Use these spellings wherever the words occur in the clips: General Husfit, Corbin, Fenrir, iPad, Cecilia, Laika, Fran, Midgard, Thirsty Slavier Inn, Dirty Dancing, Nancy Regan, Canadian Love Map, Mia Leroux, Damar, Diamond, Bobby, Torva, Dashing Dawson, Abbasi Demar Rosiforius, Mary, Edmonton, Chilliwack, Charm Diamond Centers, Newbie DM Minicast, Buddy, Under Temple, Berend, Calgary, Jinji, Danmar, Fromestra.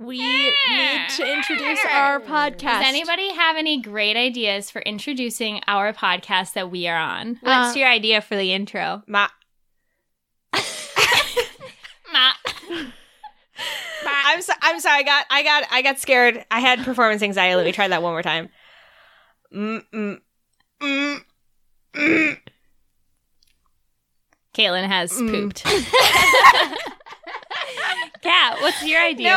we need to introduce our podcast. Does anybody have any great ideas for introducing our podcast that we are on? What's your idea for the intro? I'm sorry. I got scared. I had performance anxiety. Let me try that one more time. Caitlin has pooped. Kat, what's your idea?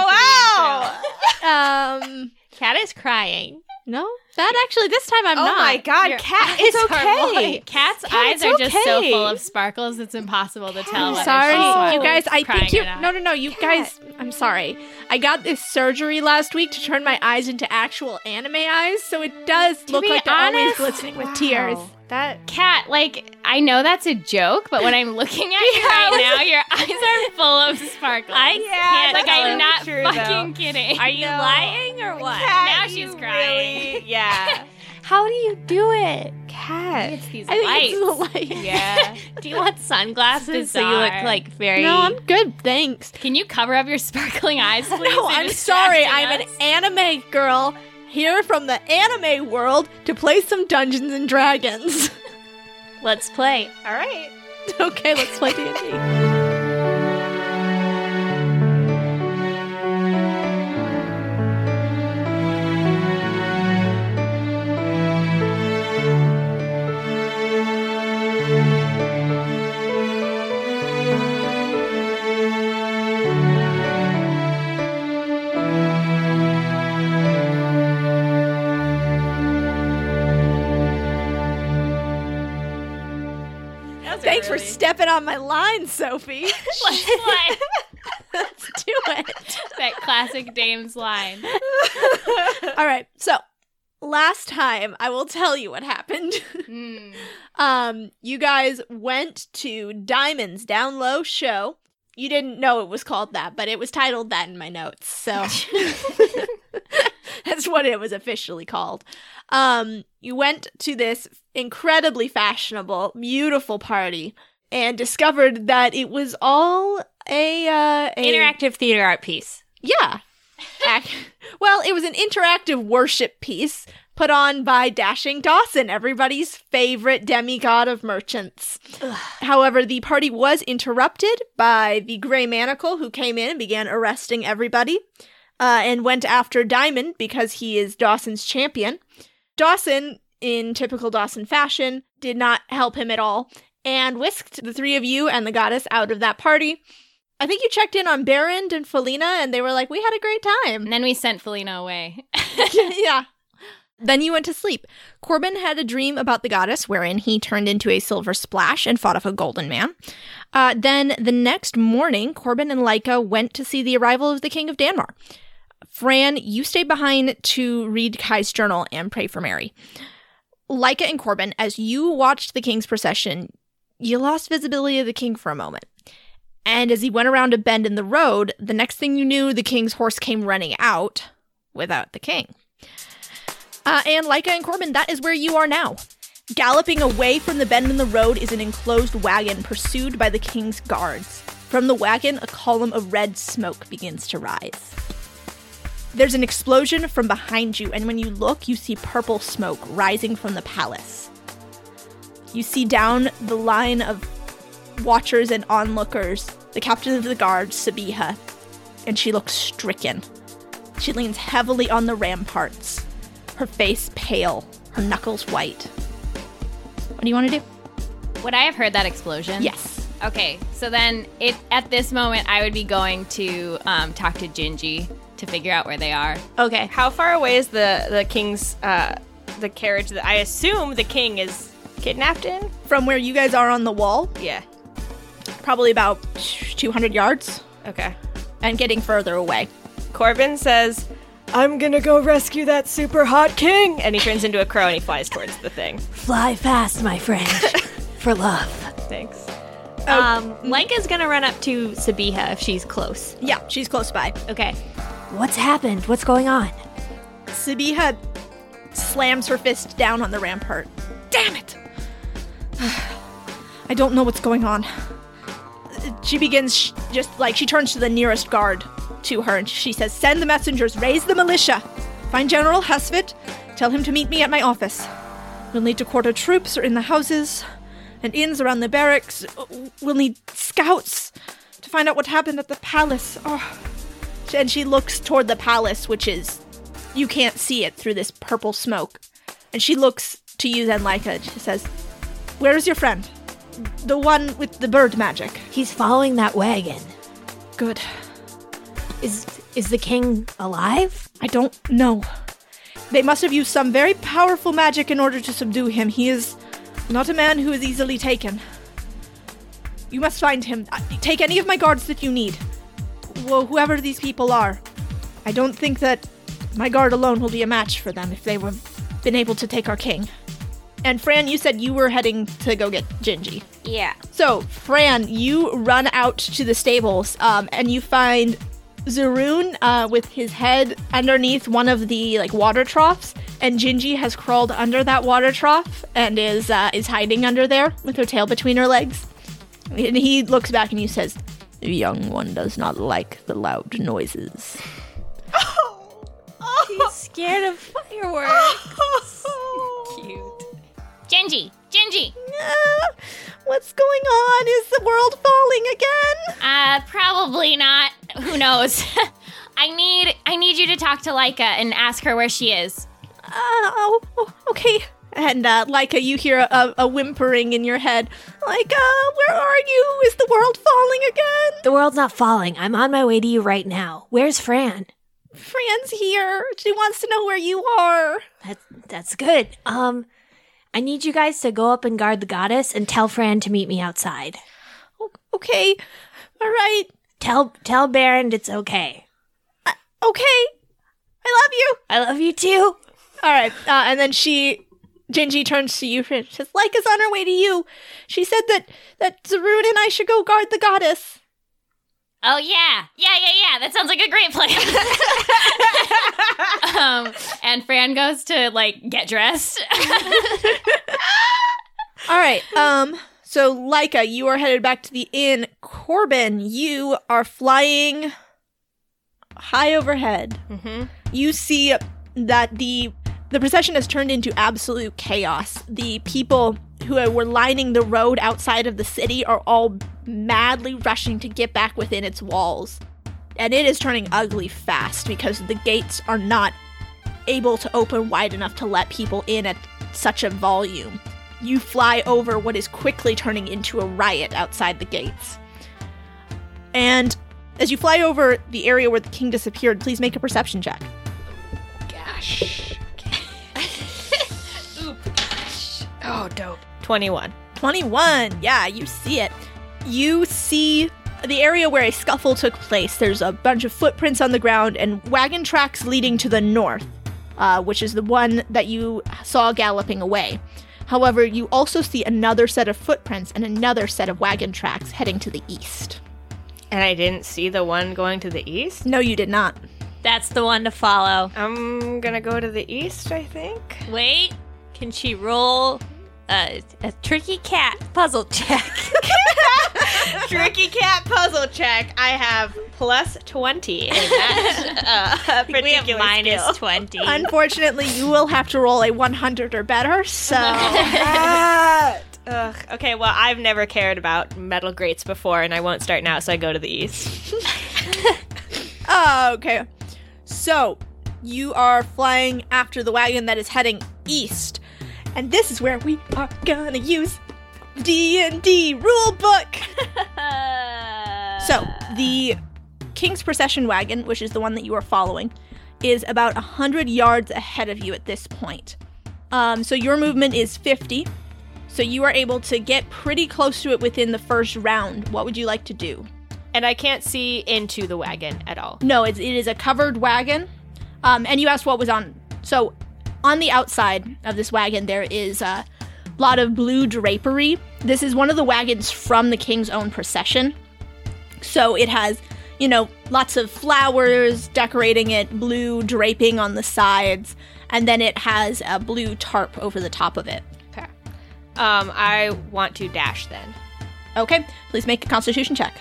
Kat is crying. No, that actually this time I'm not. Oh my God, Kat, it's okay. Kat's eyes are just so full of sparkles, it's impossible to tell. I'm sorry, you guys. I think you. No, you guys. I'm sorry. I got this surgery last week to turn my eyes into actual anime eyes, so it does look like they're always glistening with tears. That Kat, like, I know that's a joke, but when I'm looking at you right now, your eyes are full of sparkles. I can't. Like, I'm not fucking kidding. Are you lying or what? Kat, now she's crying. Really? Yeah. How do you do it, Kat? It's these lights. Yeah. Do you want sunglasses so you look like very? No, I'm good, thanks. Can you cover up your sparkling eyes, please? No, I'm sorry. I'm an anime girl. Here from the anime world to play some Dungeons and Dragons. Let's play. All right. Okay, let's play D&D. Thanks for stepping on my line, Sophie. Let's play. Let's do it. That classic Dame's line. All right. So last time, I will tell you what happened. You guys went to Diamond's Down Low show. You didn't know it was called that, but it was titled that in my notes. So that's what it was officially called. You went to this incredibly fashionable, beautiful party and discovered that it was all a interactive theater art piece. Yeah. Well, it was an interactive worship piece put on by Dashing Dawson, everybody's favorite demigod of merchants. Ugh. However, the party was interrupted by the Gray Manacle, who came in and began arresting everybody and went after Diamond because he is Dawson's champion. Dawson, in typical Dawson fashion, did not help him at all and whisked the three of you and the goddess out of that party. I think you checked in on Berend and Felina, and they were like, we had a great time. And then we sent Felina away. Yeah. Then you went to sleep. Corbin had a dream about the goddess, wherein he turned into a silver splash and fought off a golden man. Then the next morning, Corbin and Laika went to see the arrival of the King of Danmar. Fran, you stayed behind to read Kai's journal and pray for Mary. Laika and Corbin, as you watched the king's procession, you lost visibility of the king for a moment. And as he went around a bend in the road, the next thing you knew, the king's horse came running out without the king. And Laika and Corbin, that is where you are now. Galloping away from the bend in the road is an enclosed wagon pursued by the king's guards. From the wagon, a column of red smoke begins to rise. There's an explosion from behind you, and when you look, you see purple smoke rising from the palace. You see down the line of watchers and onlookers, the captain of the guard, Sabiha, and she looks stricken. She leans heavily on the ramparts, her face pale, her knuckles white. What do you want to do? Would I have heard that explosion? Yes. Okay, so then at this moment, I would be going to talk to Jinji to figure out where they are. Okay. How far away is the king's, the carriage that I assume the king is kidnapped in? From where you guys are on the wall? Yeah. Probably about 200 yards. Okay. And getting further away. Corbin says, I'm gonna go rescue that super hot king! And he turns into a crow and he flies towards the thing. Fly fast, my friend. For love. Thanks. Laika's gonna run up to Sabiha if she's close. Yeah, she's close by. Okay. What's happened? What's going on? Sabiha slams her fist down on the rampart. Damn it! I don't know what's going on. She begins, she turns to the nearest guard to her, and she says, send the messengers, raise the militia, find General Husfit, tell him to meet me at my office. We'll need to quarter troops or in the houses and inns around the barracks. We'll need scouts to find out what happened at the palace. Oh. And she looks toward the palace, which is, you can't see it through this purple smoke. And she looks to you then, Laika, and she says, where is your friend? The one with the bird magic. He's following that wagon. Good. Is the king alive? I don't know. They must have used some very powerful magic in order to subdue him. He is not a man who is easily taken. You must find him. Take any of my guards that you need. Well, whoever these people are. I don't think that my guard alone will be a match for them if they were been able to take our king. And Fran, you said you were heading to go get Jinji. Yeah. So, Fran, you run out to the stables, and you find Zarun with his head underneath one of the water troughs, and Jinji has crawled under that water trough and is hiding under there with her tail between her legs. And he looks back and he says, "The young one does not like the loud noises." He's scared of fireworks. Cute. Jinji! What's going on? Is the world falling again? Probably not. Who knows? I need you to talk to Laika and ask her where she is. Oh, okay. And Laika, you hear a whimpering in your head. Laika, where are you? Is the world falling again? The world's not falling. I'm on my way to you right now. Where's Fran? Fran's here. She wants to know where you are. That's good. I need you guys to go up and guard the goddess and tell Fran to meet me outside. Okay. All right. Tell Berend it's okay. Okay. I love you. I love you too. All right. And then Jinji turns to you, Fran. She says, Laika's on her way to you. She said that Zarun and I should go guard the goddess. Oh, yeah. Yeah. That sounds like a great plan. And Fran goes to, get dressed. All right. So, Laika, you are headed back to the inn. Corbin, you are flying high overhead. Mm-hmm. You see that the procession has turned into absolute chaos. The people who were lining the road outside of the city are all madly rushing to get back within its walls. And it is turning ugly fast because the gates are not able to open wide enough to let people in at such a volume. You fly over what is quickly turning into a riot outside the gates. And as you fly over the area where the king disappeared, please make a perception check. Gosh. Oop. Gosh. Oh, dope. 21. Yeah, you see it. You see the area where a scuffle took place. There's a bunch of footprints on the ground and wagon tracks leading to the north, which is the one that you saw galloping away. However, you also see another set of footprints and another set of wagon tracks heading to the east. And I didn't see the one going to the east? No, you did not. That's the one to follow. I'm gonna go to the east, I think. Wait, can she roll... a tricky cat puzzle check. Tricky cat puzzle check. I have plus 20 in that particular we have minus skill. 20. Unfortunately, you will have to roll a 100 or better, so... Ugh. Okay, well, I've never cared about metal grates before, and I won't start now, so I go to the east. Okay. So, you are flying after the wagon that is heading east. And this is where we are gonna use D&D rulebook. So, the King's Procession Wagon, which is the one that you are following, is about 100 yards ahead of you at this point. So your movement is 50. So you are able to get pretty close to it within the first round. What would you like to do? And I can't see into the wagon at all. No, it is a covered wagon. And you asked what was on. So... on the outside of this wagon, there is a lot of blue drapery. This is one of the wagons from the king's own procession. So it has, lots of flowers decorating it, blue draping on the sides, and then it has a blue tarp over the top of it. Okay. I want to dash then. Okay. Please make a constitution check.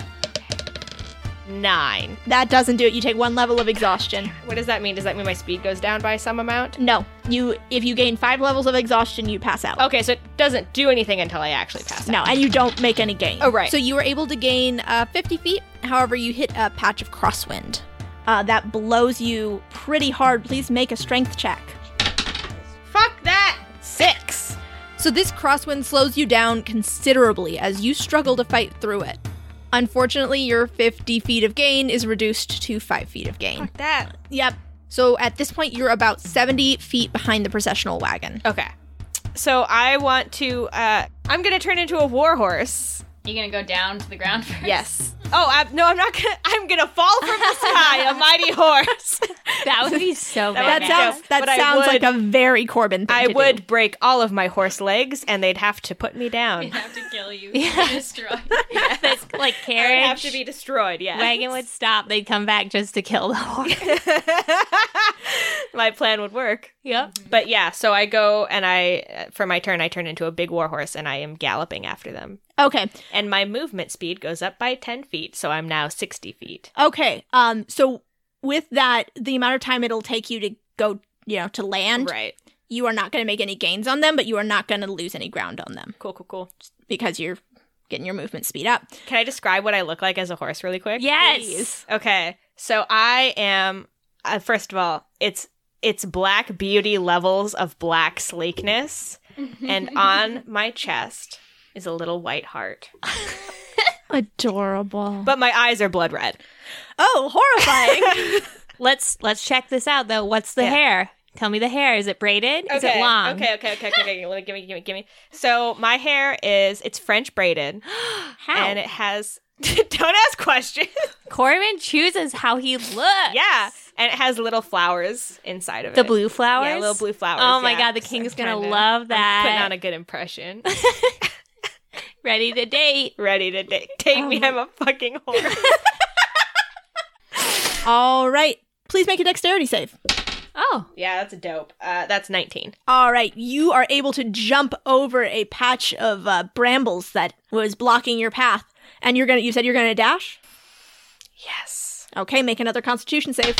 9. That doesn't do it. You take 1 level of exhaustion. What does that mean? Does that mean my speed goes down by some amount? No. If you gain 5 levels of exhaustion, you pass out. Okay, so it doesn't do anything until I actually pass out. No, and you don't make any gain. Oh, right. So you were able to gain 50 feet. However, you hit a patch of crosswind. That blows you pretty hard. Please make a strength check. Fuck that! 6. So this crosswind slows you down considerably as you struggle to fight through it. Unfortunately, your 50 feet of gain is reduced to 5 feet of gain. Fuck that. Yep. So at this point, you're about 70 feet behind the processional wagon. Okay. So I want to, I'm going to turn into a war horse. You going to go down to the ground first? Yes. Oh, no, I'm not going to. I'm going to fall from the sky, a mighty horse. That would be so bad. That sounds like a very Corbin thing to do. I would break all of my horse legs, and they'd have to put me down. They'd have to kill you. Yeah. Destroy. Yes. This, like, carriage. I'd have to be destroyed, yeah. Wagon would stop. They'd come back just to kill the horse. My plan would work. Yep. Mm-hmm. But yeah, so I go, and for my turn, I turn into a big war horse, and I am galloping after them. Okay. And my movement speed goes up by 10 feet, so I'm now 60 feet. Okay. So with that, the amount of time it'll take you to go, to land, right? You are not going to make any gains on them, but you are not going to lose any ground on them. Cool. Because you're getting your movement speed up. Can I describe what I look like as a horse really quick? Yes. Please. Okay. So I am, first of all, it's black beauty levels of black sleekness, and on my chest is a little white heart. Adorable. But my eyes are blood red. Oh, horrifying. Let's check this out, though. What's the hair? Tell me the hair. Is it braided? Okay. Is it long? Okay. Give me. So my hair it's French braided. How? And it has... Don't ask questions. Corbin chooses how he looks. Yeah. And it has little flowers inside of it. The blue flowers? Yeah, little blue flowers. Oh, my God. The king's going to love that. I'm putting on a good impression. Ready to date. Take me, I'm a fucking whore. All right. Please make a dexterity save. Oh. Yeah, that's a dope. That's 19. All right. You are able to jump over a patch of brambles that was blocking your path. And you said you're going to dash? Yes. Okay, make another constitution save.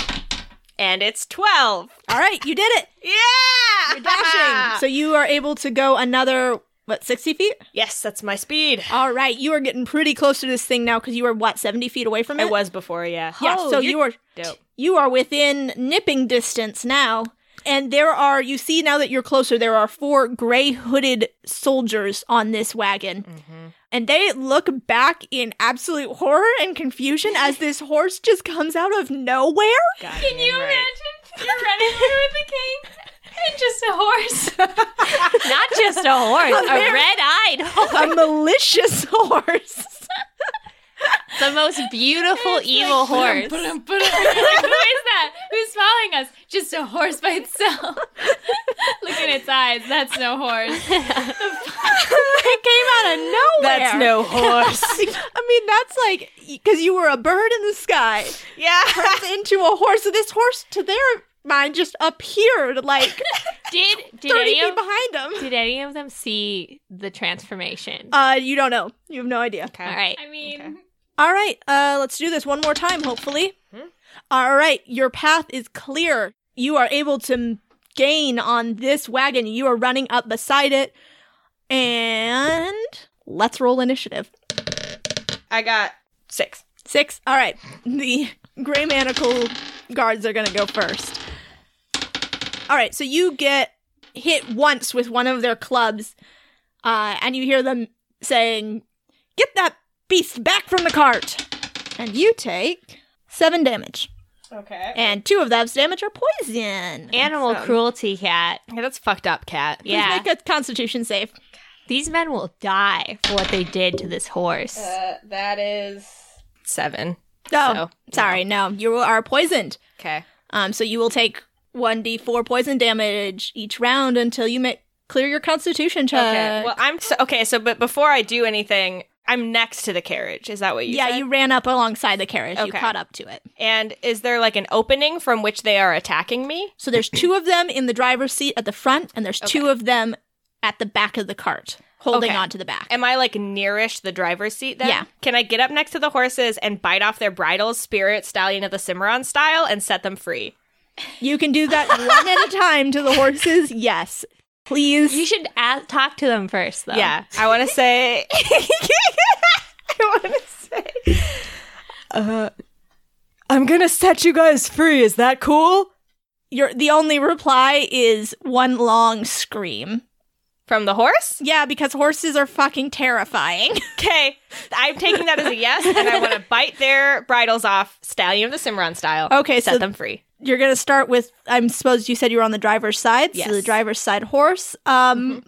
And it's 12. All right, you did it. Yeah! You're dashing. So you are able to go another... What, 60 feet? Yes, that's my speed. All right, you are getting pretty close to this thing now because you are, 70 feet away from it? I was before, yeah. Yeah, so you are dope. You are within nipping distance now. And you see now that you're closer, there are 4 gray hooded soldiers on this wagon. Mm-hmm. And they look back in absolute horror and confusion as this horse just comes out of nowhere. God, can you imagine? You're running away with the king. And just a horse. Not just a horse, a red-eyed horse. A malicious horse. The most beautiful evil horse. Ba-dum, ba-dum, ba-dum. Who is that? Who's following us? Just a horse by itself. Look at its eyes. That's no horse. It came out of nowhere. That's no horse. I mean, that's like, because you were a bird in the sky. Yeah. Turns into a horse. So this horse, to their... Mine just appeared like did 30 feet behind them. Did any of them see the transformation? You don't know. You have no idea. Okay. All right. I mean. Okay. All right. Let's do this one more time, hopefully. Mm-hmm. All right. Your path is clear. You are able to gain on this wagon. You are running up beside it. And let's roll initiative. I got 6. 6. All right. The Gray Manacle guards are going to go first. All right, so you get hit once with one of their clubs, and you hear them saying, "Get that beast back from the cart!" And you take 7 damage. Okay. And 2 of those damage are poison. Animal cruelty, Cat. Yeah, that's fucked up, Cat. Yeah. Please make a constitution save. These men will die for what they did to this horse. That is 7. Oh, sorry, no. You are poisoned. Okay. So you will take 1d4 poison damage each round until you clear your constitution check. Okay. Well, but before I do anything, I'm next to the carriage. Is that what you said? Yeah, you ran up alongside the carriage. Okay. You caught up to it. And is there like an opening from which they are attacking me? So there's 2 of them in the driver's seat at the front, and there's 2 of them at the back of the cart. holding on to the back. Am I like nearish the driver's seat then? Yeah. Can I get up next to the horses and bite off their bridles, spirit stallion of the Cimarron style, and set them free? You can do that one at a time to the horses. Yes. Please. You should talk to them first, though. Yeah. I want to say... I'm going to set you guys free. Is that cool? The only reply is one long scream. From the horse? Yeah, because horses are fucking terrifying. Okay. I'm taking that as a yes, and I want to bite their bridles off, Stallion of the Cimarron style. Okay, set them free. You're going to start with, I suppose you said you were on the driver's side, yes. So the driver's side horse. Mm-hmm.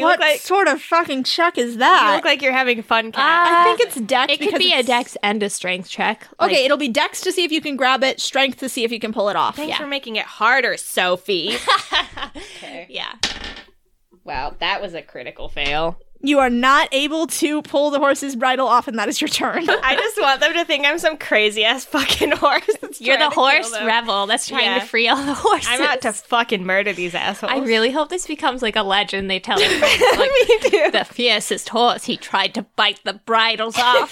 What like, sort of fucking check is that? You look like you're having fun, Kat. I think it's Dex. It could be a Dex and a Strength check. Okay, like, it'll be Dex to see if you can grab it, Strength to see if you can pull it off. Thanks for making it harder, Sophie. Okay. Yeah. Wow, that was a critical fail. You are not able to pull the horse's bridle off, and that is your turn. I just want them to think I'm some crazy-ass fucking horse. You're the horse rebel that's trying to free all the horses. I'm out to fucking murder these assholes. I really hope this becomes like a legend they tell everyone. Like, me too. The fiercest horse, he tried to bite the bridles off.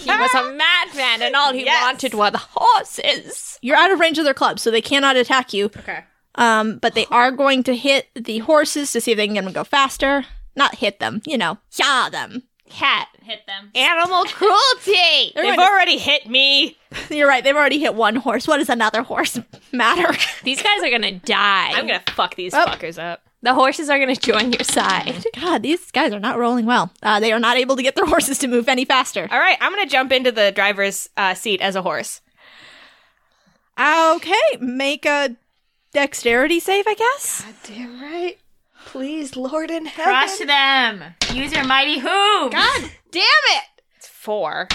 He was a madman, and all he wanted were the horses. You're out of range of their clubs, so they cannot attack you. Okay. But they are going to hit the horses to see if they can get them to go faster. Not hit them, you know. Yaw them. Cat. Hit them. Animal cruelty! They've already hit me. You're right. They've already hit one horse. What does another horse matter? These guys are going to die. I'm going to fuck these fuckers up. The horses are going to join your side. God, these guys are not rolling well. They are not able to get their horses to move any faster. All right. I'm going to jump into the driver's seat as a horse. Okay. Make a dexterity save, I guess. God damn right. Please, Lord in heaven. Crush them. Use your mighty hooves. God damn it. It's 4.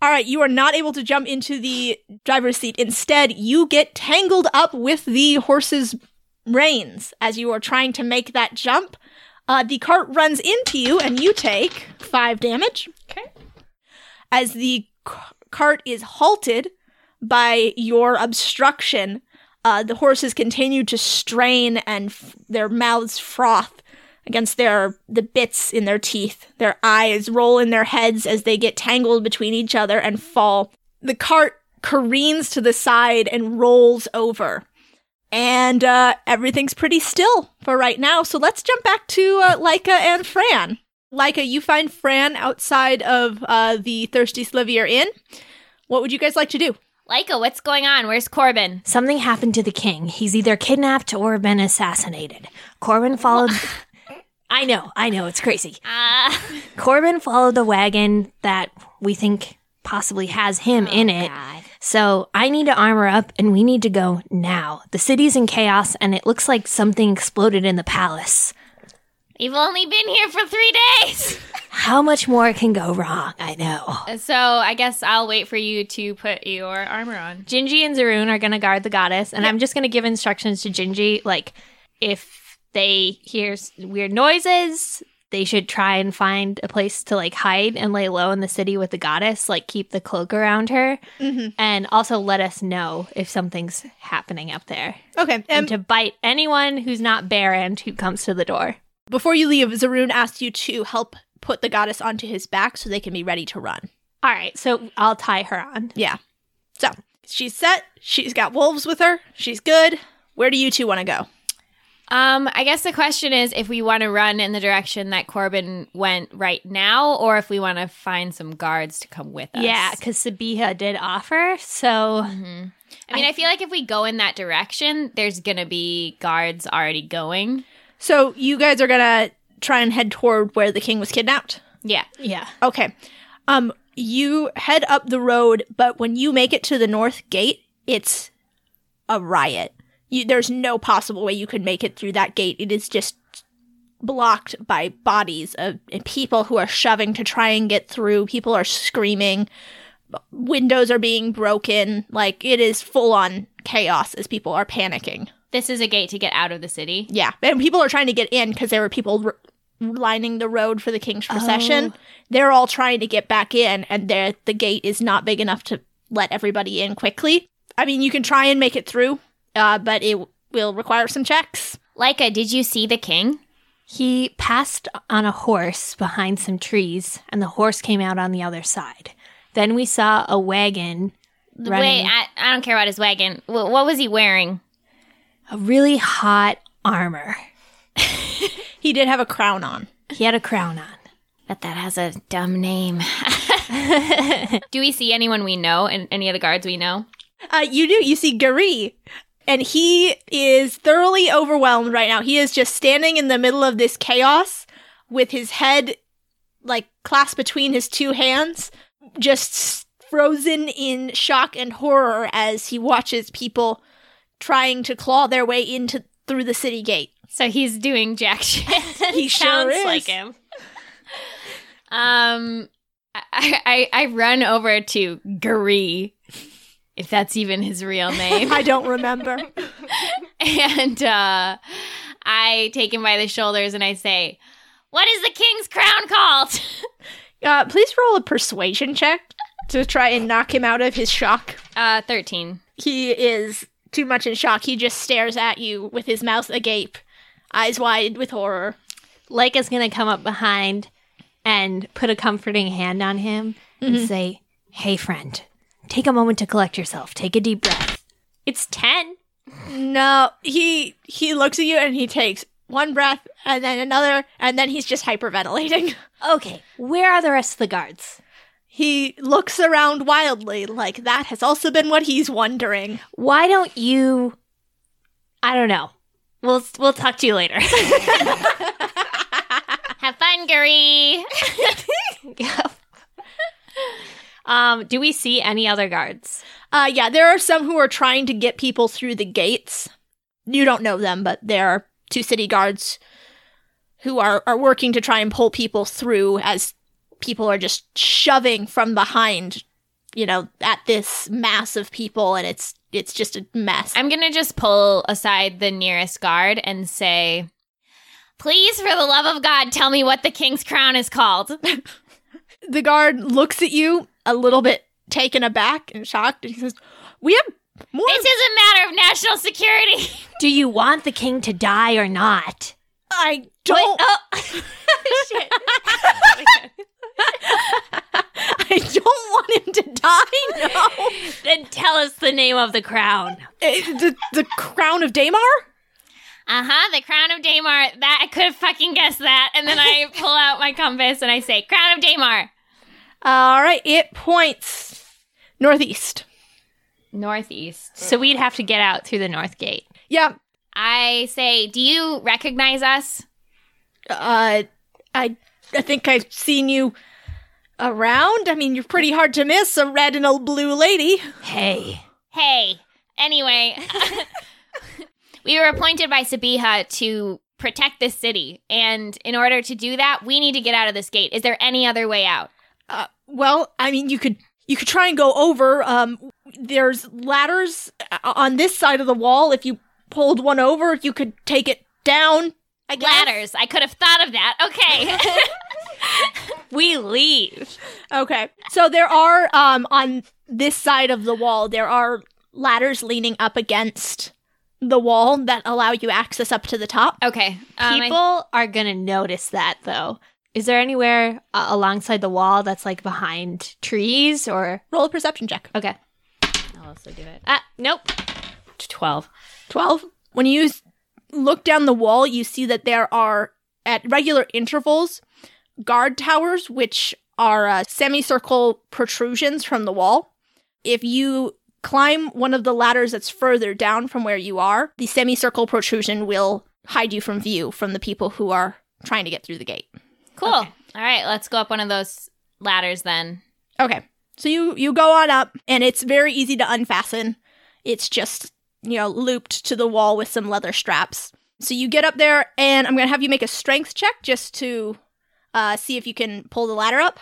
All right, you are not able to jump into the driver's seat. Instead, you get tangled up with the horse's reins as you are trying to make that jump. The cart runs into you, and you take 5 damage. Okay. As the cart is halted by your obstruction, the horses continue to strain and their mouths froth against the bits in their teeth. Their eyes roll in their heads as they get tangled between each other and fall. The cart careens to the side and rolls over. And everything's pretty still for right now. So let's jump back to Laika and Fran. Laika, you find Fran outside of the Thirsty Slavier Inn. What would you guys like to do? Laika, what's going on? Where's Corbin? Something happened to the king. He's either kidnapped or been assassinated. Corbin followed... I know, it's crazy. Corbin followed the wagon that we think possibly has him in it. God. So I need to armor up, and we need to go now. The city's in chaos, and it looks like something exploded in the palace. We've only been here for 3 days. How much more can go wrong? I know. So I guess I'll wait for you to put your armor on. Jinji and Zarun are going to guard the goddess, and I'm just going to give instructions to Jinji. Like, if they hear weird noises, they should try and find a place to, like, hide and lay low in the city with the goddess. Like, keep the cloak around her. Mm-hmm. And also let us know if something's happening up there. Okay. And to bite anyone who's not Berend who comes to the door. Before you leave, Zarun asked you to help put the goddess onto his back so they can be ready to run. All right, so I'll tie her on. Yeah. So she's set. She's got wolves with her. She's good. Where do you two want to go? I guess the question is if we want to run in the direction that Corbin went right now or if we want to find some guards to come with us. Yeah, because Sabiha did offer, so... Mm-hmm. I mean, I feel like if we go in that direction, there's going to be guards already going. So you guys are going to try and head toward where the king was kidnapped? Yeah. Yeah. Okay. You head up the road, but when you make it to the north gate, it's a riot. There's no possible way you could make it through that gate. It is just blocked by bodies of people who are shoving to try and get through. People are screaming. Windows are being broken. Like, it is full-on chaos as people are panicking. This is a gate to get out of the city. Yeah. And people are trying to get in because there were people lining the road for the king's procession. Oh. They're all trying to get back in, and the gate is not big enough to let everybody in quickly. I mean, you can try and make it through, but it will require some checks. Laika, did you see the king? He passed on a horse behind some trees, and the horse came out on the other side. Then we saw a wagon running. Wait, I don't care about his wagon. What was he wearing? A really hot armor. He did have a crown on. He had a crown on. But that has a dumb name. Do we see anyone we know and any of the guards we know? You do. You see Gary. And he is thoroughly overwhelmed right now. He is just standing in the middle of this chaos with his head, like, clasped between his two hands, just frozen in shock and horror as he watches people trying to claw their way through the city gate. So he's doing jack shit. He sure is. Sounds like him. I run over to Gary, if that's even his real name. I don't remember. And I take him by the shoulders and I say, "What is the king's crown called?" Please roll a persuasion check to try and knock him out of his shock. 13. He is too much in shock. He just stares at you with his mouth agape, eyes wide with horror. Laika's going to come up behind and put a comforting hand on him and say, "Hey, friend, take a moment to collect yourself. Take a deep breath." It's 10. No, he looks at you and he takes one breath and then another, and then he's just hyperventilating. Okay, where are the rest of the guards? He looks around wildly, like that has also been what he's wondering. Why don't you... I don't know. We'll talk to you later. Have fun, Gary. Do we see any other guards? Yeah, there are some who are trying to get people through the gates. You don't know them, but there are two city guards who are working to try and pull people through as people are just shoving from behind, you know, at this mass of people, and it's just a mess. I'm going to just pull aside the nearest guard and say, "Please, for the love of God, tell me what the king's crown is called." The guard looks at you a little bit taken aback and shocked, and he says, "We have more... This is a matter of national security." Do you want the king to die or not? I don't... Wait, oh. Shit. I don't want him to die, no. Then tell us the name of the crown. The crown of Damar? The crown of Damar. That I could have fucking guessed that. And then I pull out my compass and I say, "Crown of Damar." All right, it points northeast. Northeast. So we'd have to get out through the north gate. Yeah. I say, "Do you recognize us?" I think I've seen you around. I mean, you're pretty hard to miss, a red and a blue lady. Hey. Anyway. We were appointed by Sabiha to protect this city, and in order to do that, we need to get out of this gate. Is there any other way out? Well, I mean, you could try and go over. There's ladders on this side of the wall. If you pulled one over, you could take it down, I guess. Ladders. I could have thought of that. Okay. We leave. Okay. So there are, on this side of the wall, there are ladders leaning up against the wall that allow you access up to the top. Okay. People are going to notice that, though. Is there anywhere alongside the wall that's, like, behind trees or... Roll a perception check. Okay. I'll also do it. Nope. 12. When you look down the wall, you see that there are, at regular intervals, guard towers, which are semicircle protrusions from the wall. If you climb one of the ladders that's further down from where you are, the semicircle protrusion will hide you from view from the people who are trying to get through the gate. Cool. Okay. All right, let's go up one of those ladders then. Okay. So you go on up, and it's very easy to unfasten. It's just, you know, looped to the wall with some leather straps. So you get up there, and I'm going to have you make a strength check just to see if you can pull the ladder up.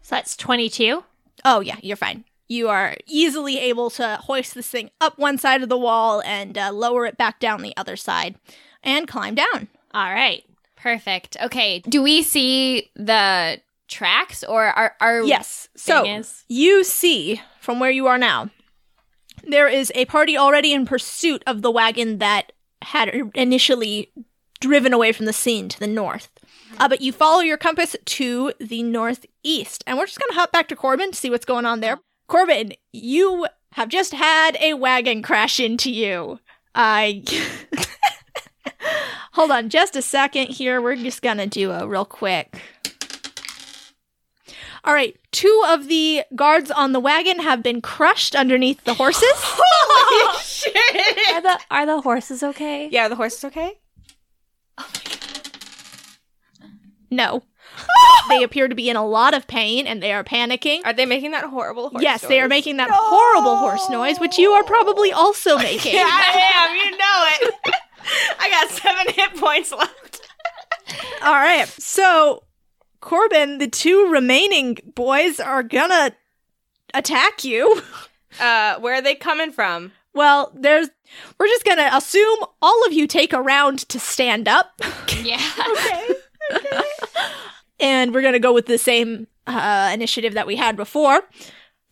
So that's 22. Oh, yeah, you're fine. You are easily able to hoist this thing up one side of the wall and lower it back down the other side and climb down. All right. Perfect. Okay. Do we see the tracks or our Yes. So you see from where you are now, there is a party already in pursuit of the wagon that had initially driven away from the scene to the north. But you follow your compass to the northeast. And we're just going to hop back to Corbin to see what's going on there. Corbin, you have just had a wagon crash into you. Hold on just a second here. We're just going to do a real quick. All right. 2 of the guards on the wagon have been crushed underneath the horses. Holy shit! Are the horses okay? Yeah, are the horses okay? Oh my God. No. They appear to be in a lot of pain, and they are panicking. Are they making that horrible horse noise? Yes, they are making that horrible horse noise, which you are probably also making. Yeah, I am. You know it. I got 7 hit points left. All right. So, Corbin, the 2 remaining boys are gonna attack you. Where are they coming from? Well, we're just gonna assume all of you take a round to stand up. Yeah. Okay. And we're going to go with the same initiative that we had before.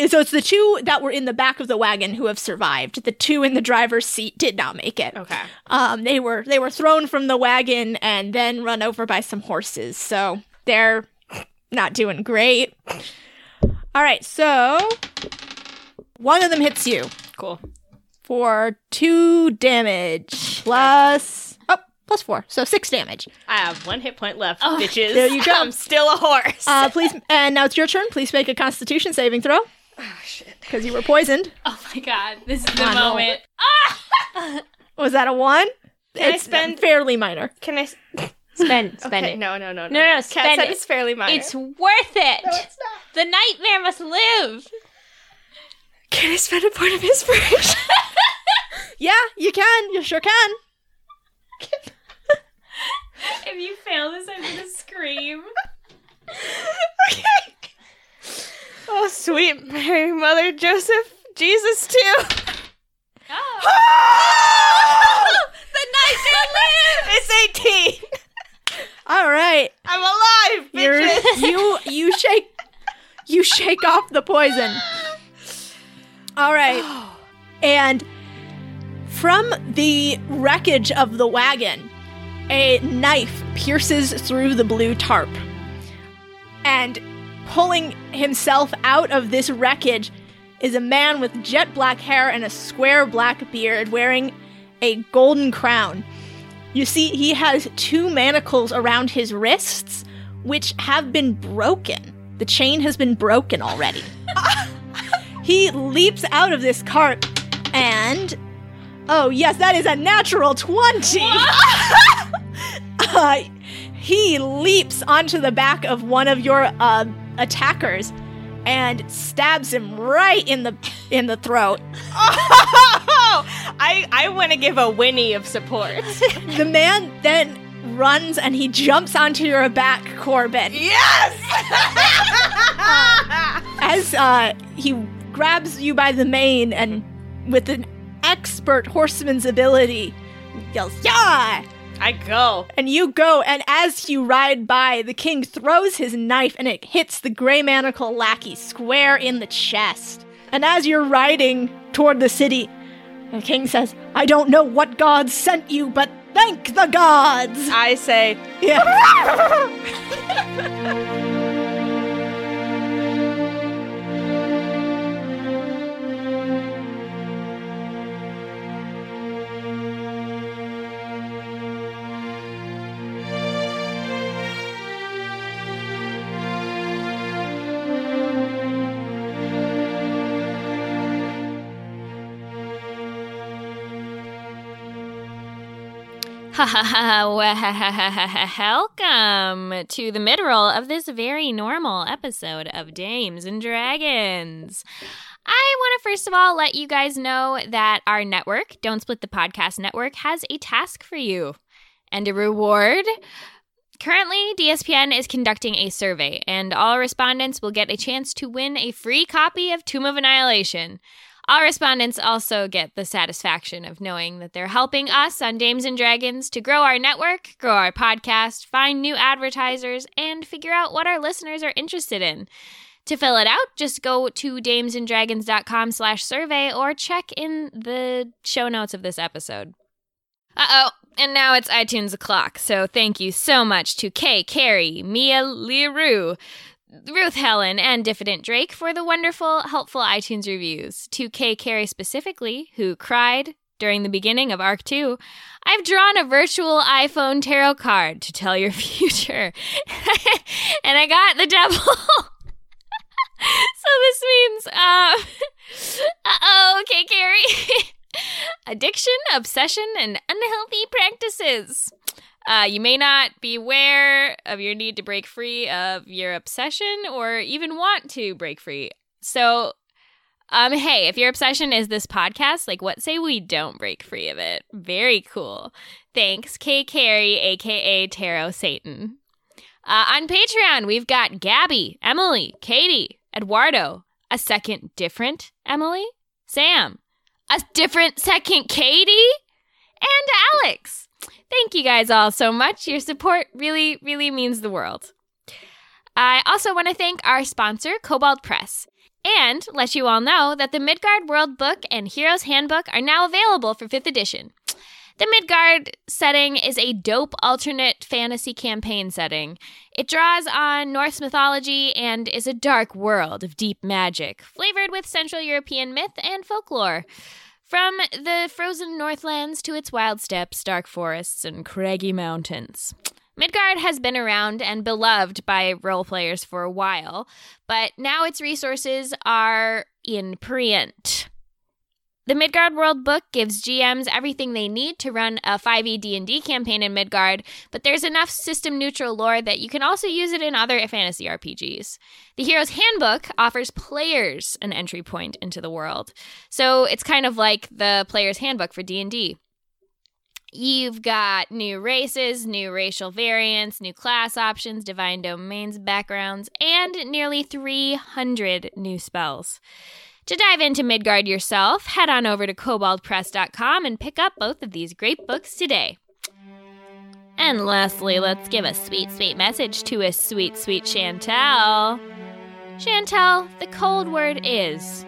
And so it's the 2 that were in the back of the wagon who have survived. The 2 in the driver's seat did not make it. Okay. They were thrown from the wagon and then run over by some horses. So they're not doing great. All right. So 1 of them hits you. Cool. For 2 damage plus... Plus 4, so 6 damage. I have 1 hit point left, bitches. There you go. I'm still a horse. Please, and now it's your turn. Please make a Constitution saving throw. Oh shit! Because you were poisoned. Oh my God, this is the moment. Ah! Was that a 1? It's spend fairly minor. Can I spend it? No. Spend it. It's fairly minor. It's worth it. No, it's not. The nightmare must live. Can I spend a point of inspiration? Yeah, you can. You sure can. If you fail this, I'm gonna scream. Okay. Oh, sweet Mary, Mother, Joseph, Jesus, too. Oh! The knife lives! It's 18. All right. I'm alive, bitches. You shake off the poison. All right. And from the wreckage of the wagon, a knife pierces through the blue tarp. And pulling himself out of this wreckage is a man with jet black hair and a square black beard wearing a golden crown. You see, he has 2 manacles around his wrists, which have been broken. The chain has been broken already. He leaps out of this cart and... Oh, yes, that is a natural 20. He leaps onto the back of one of your attackers and stabs him right in the throat. I want to give a whinny of support. The man then runs and he jumps onto your back, Corbin. Yes! As he grabs you by the mane and with an expert horseman's ability yells, "Yeah!" I go. And you go, and as you ride by, the king throws his knife and it hits the Gray Manacle lackey square in the chest. And as you're riding toward the city, the king says, "I don't know what god sent you, but thank the gods!" I say, yeah. Welcome to the midroll of this very normal episode of Dames and Dragons. I want to first of all let you guys know that our network, Don't Split the Podcast Network, has a task for you and a reward. Currently, DSPN is conducting a survey, and all respondents will get a chance to win a free copy of Tomb of Annihilation. All respondents also get the satisfaction of knowing that they're helping us on Dames and Dragons to grow our network, grow our podcast, find new advertisers, and figure out what our listeners are interested in. To fill it out, just go to damesanddragons.com/survey or check in the show notes of this episode. And now it's iTunes o'clock, so thank you so much to Kay, Carrie, Mia Leroux, Ruth Helen, and Diffident Drake for the wonderful, helpful iTunes reviews. To Kay Carey specifically, who cried during the beginning of Arc 2, I've drawn a virtual iPhone tarot card to tell your future. And I got the devil. So this means, okay, Carrie. Addiction, obsession, and unhealthy practices. You may not be aware of your need to break free of your obsession or even want to break free. So, hey, if your obsession is this podcast, like, what say we don't break free of it? Very cool. Thanks, Kay Carey, a.k.a. Tarot Satan. On Patreon, we've got Gabby, Emily, Katie, Eduardo, a second different Emily, Sam, a different second Katie, and Alex. Thank you guys all so much. Your support really, really means the world. I also want to thank our sponsor, Cobalt Press, and let you all know that the Midgard World Book and Heroes Handbook are now available for 5th edition. The Midgard setting is a dope alternate fantasy campaign setting. It draws on Norse mythology and is a dark world of deep magic, flavored with Central European myth and folklore. From the frozen Northlands to its wild steppes, dark forests, and craggy mountains. Midgard has been around and beloved by role players for a while, but now its resources are in print. The Midgard World Book gives GMs everything they need to run a 5e D&D campaign in Midgard, but there's enough system-neutral lore that you can also use it in other fantasy RPGs. The Hero's Handbook offers players an entry point into the world, so it's kind of like the Player's Handbook for D&D. You've got new races, new racial variants, new class options, divine domains, backgrounds, and nearly 300 new spells. To dive into Midgard yourself, head on over to cobaltpress.com and pick up both of these great books today. And lastly, let's give a sweet, sweet message to a sweet, sweet Chantel. Chantel, the cold word is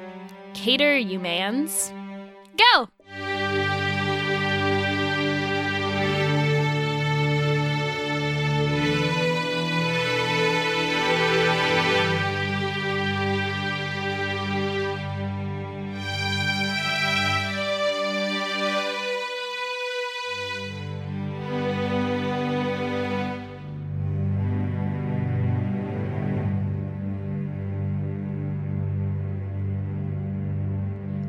cater, you mans. Go!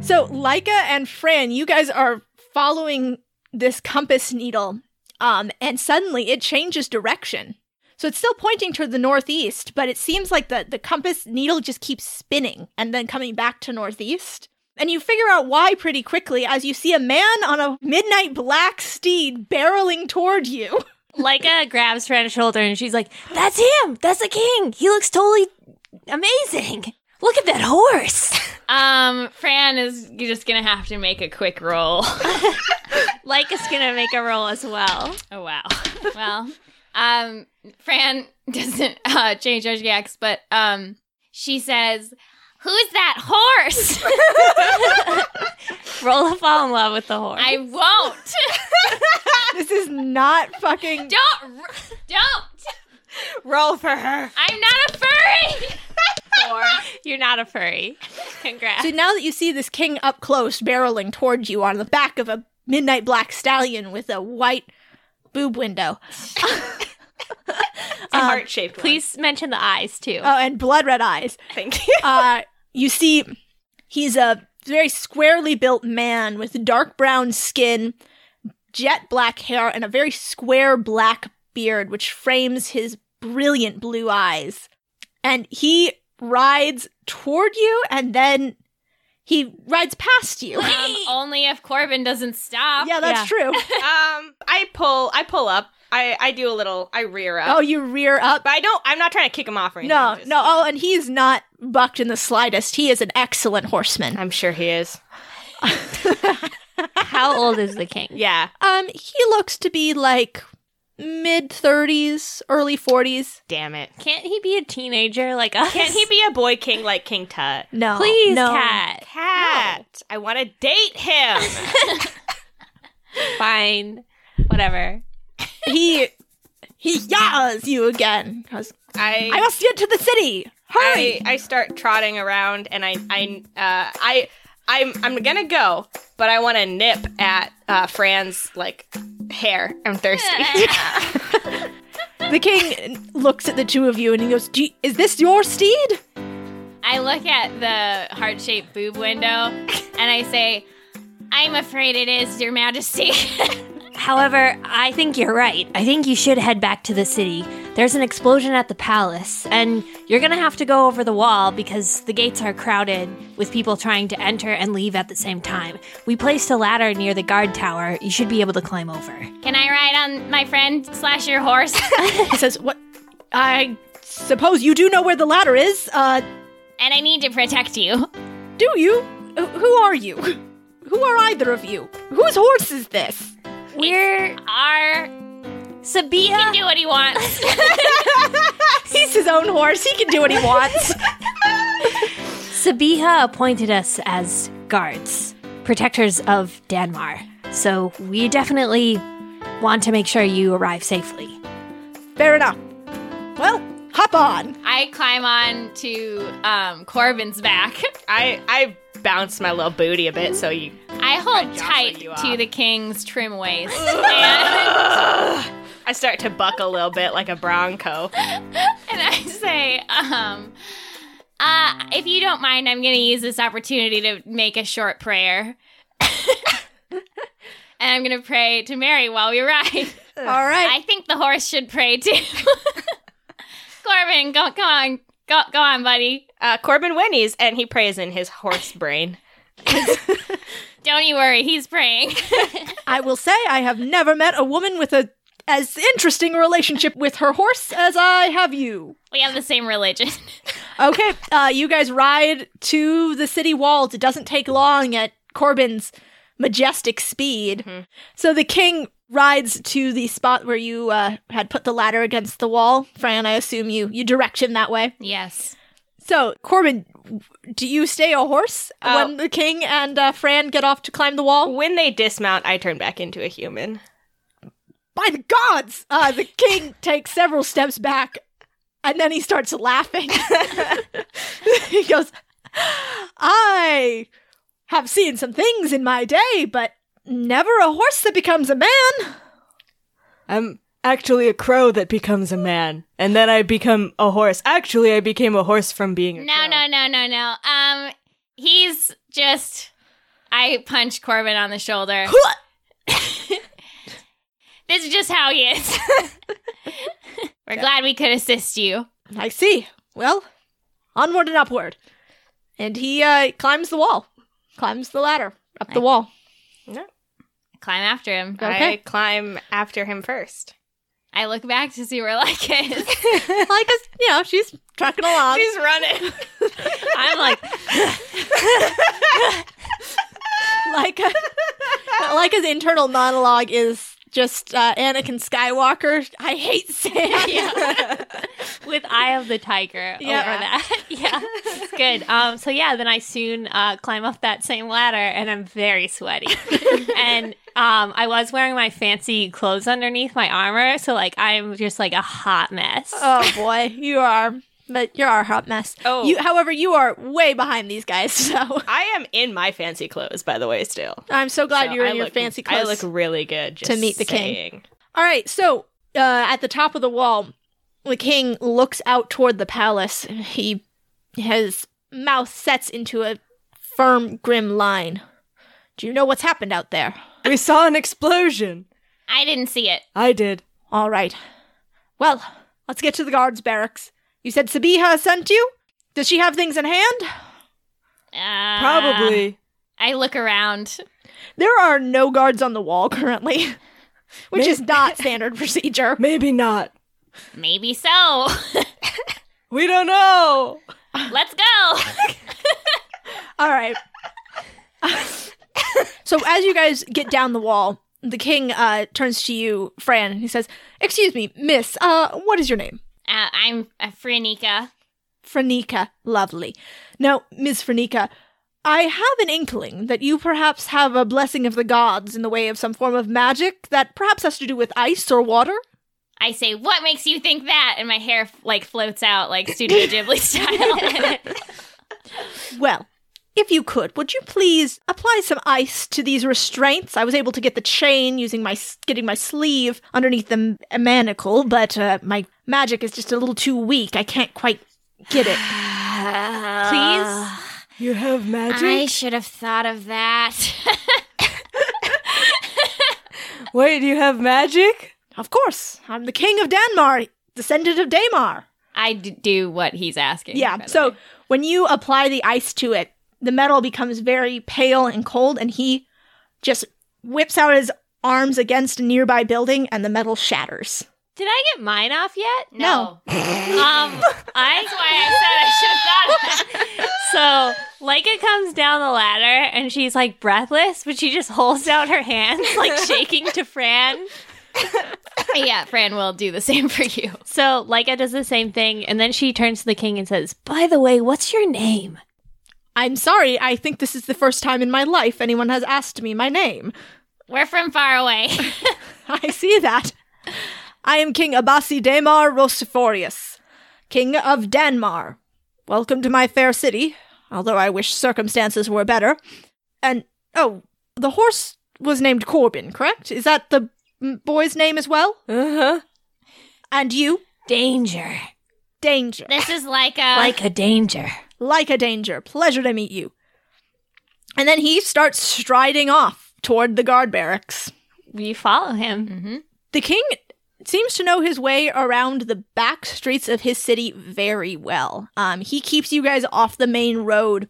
So, Laika and Fran, you guys are following this compass needle, and suddenly it changes direction. So it's still pointing to the northeast, but it seems like the compass needle just keeps spinning and then coming back to northeast. And you figure out why pretty quickly as you see a man on a midnight black steed barreling toward you. Laika grabs Fran's shoulder and she's like, "That's him! That's the king! He looks totally amazing! Look at that horse!" Fran is just going to have to make a quick roll. Laika's going to make a roll as well. Oh, wow. Well, Fran doesn't change her reacts, but she says, "Who's that horse?" Roll to fall in love with the horse. I won't. This is not fucking... Don't. Roll for her. I'm not a furry. Or you're not a furry. Congrats. So now that you see this king up close barreling towards you on the back of a midnight black stallion with a white boob window. It's a heart-shaped one. Please mention the eyes, too. Oh, and blood red eyes. Thank you. You see he's a very squarely built man with dark brown skin, jet black hair, and a very square black beard, which frames his brilliant blue eyes. And he rides toward you, and then he rides past you. Only if Corbin doesn't stop. Yeah, that's true. I pull up. I rear up. Oh, you rear up? But I'm not trying to kick him off or anything. No. Oh, and he's not bucked in the slightest. He is an excellent horseman. I'm sure he is. How old is the king? Yeah. He looks to be like... mid-30s, early 40s. Damn it. Can't he be a teenager like us? Can't he be a boy king like King Tut? No. Please, no. Cat. No. I want to date him. Fine. Whatever. He yaws you again. I must get to the city. Hurry! I start trotting around, and I'm gonna go, but I want to nip at Fran's hair. I'm thirsty. The king looks at the two of you, and he goes, "Is this your steed?" I look at the heart-shaped boob window, and I say, "I'm afraid it is, Your Majesty." However, I think you're right. I think you should head back to the city. There's an explosion at the palace, and you're going to have to go over the wall because the gates are crowded with people trying to enter and leave at the same time. We placed a ladder near the guard tower. You should be able to climb over. Can I ride on my friend / your horse? He says, "What? I suppose you do know where the ladder is. And I need to protect you." Do you? Who are you? Who are either of you? Whose horse is this? We're our Sabiha. He can do what he wants. He's his own horse. He can do what he wants. Sabiha appointed us as guards, protectors of Danmar. So we definitely want to make sure you arrive safely. Fair enough. Well, hop on. I climb on to Corbin's back. I bounce my little booty a bit, so you... I hold tight to the king's trim waist. And I start to buck a little bit like a bronco. And I say, if you don't mind, I'm going to use this opportunity to make a short prayer. And I'm going to pray to Mary while we ride. All right. I think the horse should pray too. Corbin, go on, buddy. Corbin whinnies, and he prays in his horse brain. Don't you worry, he's praying. I will say I have never met a woman with as interesting a relationship with her horse as I have you. We have the same religion. Okay, you guys ride to the city walls. It doesn't take long at Corbin's majestic speed. Mm-hmm. So the king rides to the spot where you had put the ladder against the wall. Fran, I assume you direct him that way. Yes. So, Corbin, do you stay a horse when the king and Fran get off to climb the wall? When they dismount, I turn back into a human. By the gods! The king takes several steps back, and then he starts laughing. He goes, "I have seen some things in my day, but never a horse that becomes a man." I'm actually a crow that becomes a man, and then I become a horse. Actually, I became a horse from being a crow. No. He's just... I punch Corbin on the shoulder. This is just how he is. We're glad we could assist you. I see. Well, onward and upward. And he climbs the wall. Climbs the ladder up the wall. Yeah. Climb after him. Okay. I climb after him first. I look back to see where Laika is. Laika's, she's trucking along. She's running. I'm like... Laika's internal monologue is just Anakin Skywalker. I hate sand. Yeah. With Eye of the Tiger over that. Yeah. It's good. So then I soon climb up that same ladder, and I'm very sweaty. And I was wearing my fancy clothes underneath my armor, so I'm just a hot mess. Oh boy, you are. But you're our hot mess. Oh. However, you are way behind these guys, so. I am in my fancy clothes, by the way, still. I'm so glad you're in your fancy clothes. I look really good, just to meet the king. All right, so at the top of the wall, the king looks out toward the palace. His mouth sets into a firm, grim line. Do you know what's happened out there? We saw an explosion. I didn't see it. I did. All right. Well, let's get to the guards' barracks. You said Sabiha sent you? Does she have things in hand? Probably. I look around. There are no guards on the wall currently, which is not standard procedure. Maybe not. Maybe so. We don't know. Let's go. All right. So as you guys get down the wall, the king turns to you, Fran, and he says, "Excuse me, miss, what is your name?" I'm Franika. Franika, lovely. Now, Ms. Franika, I have an inkling that you perhaps have a blessing of the gods in the way of some form of magic that perhaps has to do with ice or water. I say, what makes you think that? And my hair, floats out, Studio Ghibli style. Well, if you could, would you please apply some ice to these restraints? I was able to get the chain using getting my sleeve underneath the manacle, but my magic is just a little too weak. I can't quite get it. Please? You have magic? I should have thought of that. Wait, you have magic? Of course. I'm the king of Danmar, descendant of Daemar. I do what he's asking. Yeah, so when you apply the ice to it, the metal becomes very pale and cold, and he just whips out his arms against a nearby building, and the metal shatters. Did I get mine off yet? No. That's why I said I should have thought of that. So Laika comes down the ladder, and she's, breathless, but she just holds out her hands, shaking to Fran. Yeah, Fran will do the same for you. So Laika does the same thing, and then she turns to the king and says, by the way, what's your name? I'm sorry, I think this is the first time in my life anyone has asked me my name. We're from far away. I see that. I am King Abbasi Demar Rosiforius, King of Danmar. Welcome to my fair city, although I wish circumstances were better. And, the horse was named Corbin, correct? Is that the boy's name as well? Uh-huh. And you? Danger. This is Like a danger. Like a danger. Pleasure to meet you. And then he starts striding off toward the guard barracks. We follow him. Mm-hmm. The king seems to know his way around the back streets of his city very well. He keeps you guys off the main road,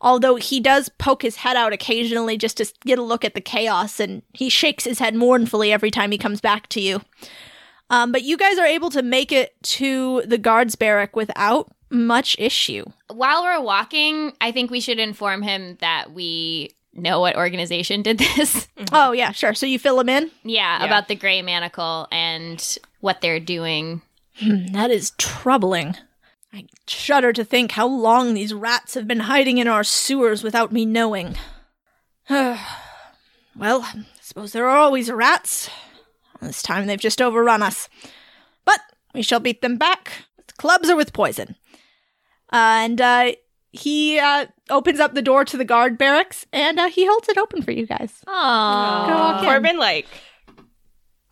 although he does poke his head out occasionally just to get a look at the chaos, and he shakes his head mournfully every time he comes back to you. But you guys are able to make it to the guards barrack without much issue. While we're walking, I think we should inform him that we know what organization did this. Mm-hmm. Oh, yeah, sure. So you fill him in? Yeah, about the Gray Manacle and what they're doing. That is troubling. I shudder to think how long these rats have been hiding in our sewers without me knowing. Well, I suppose there are always rats. This time they've just overrun us. But we shall beat them back with clubs or with poison. He opens up the door to the guard barracks, and he holds it open for you guys. Aww. Corbin,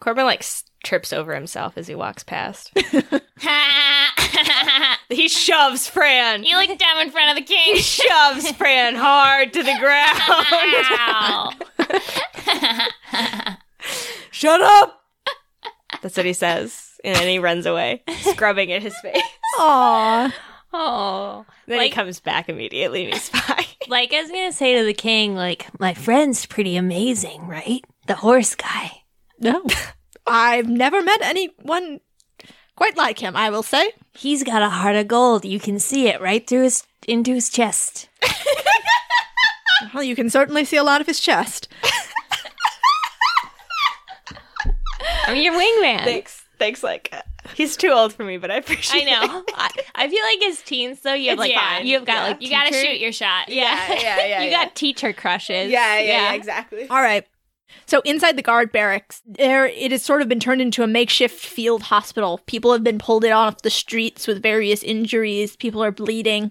Corbin trips over himself as he walks past. He shoves Fran. You look dumb in front of the king. He shoves Fran hard to the ground. Shut up! That's what he says. And then he runs away, scrubbing at his face. Aww. Oh, then he comes back immediately and he's fine. I was going to say to the king, my friend's pretty amazing, right? The horse guy. No. I've never met anyone quite like him, I will say. He's got a heart of gold. You can see it right through into his chest. Well, you can certainly see a lot of his chest. I'm your wingman. Thanks, Laika. He's too old for me, but I appreciate it. I know. I feel like as teens, though, you have you got to shoot your shot. Yeah. You got teacher crushes. Yeah, exactly. All right. So inside the guard barracks, it has sort of been turned into a makeshift field hospital. People have been pulled off the streets with various injuries. People are bleeding.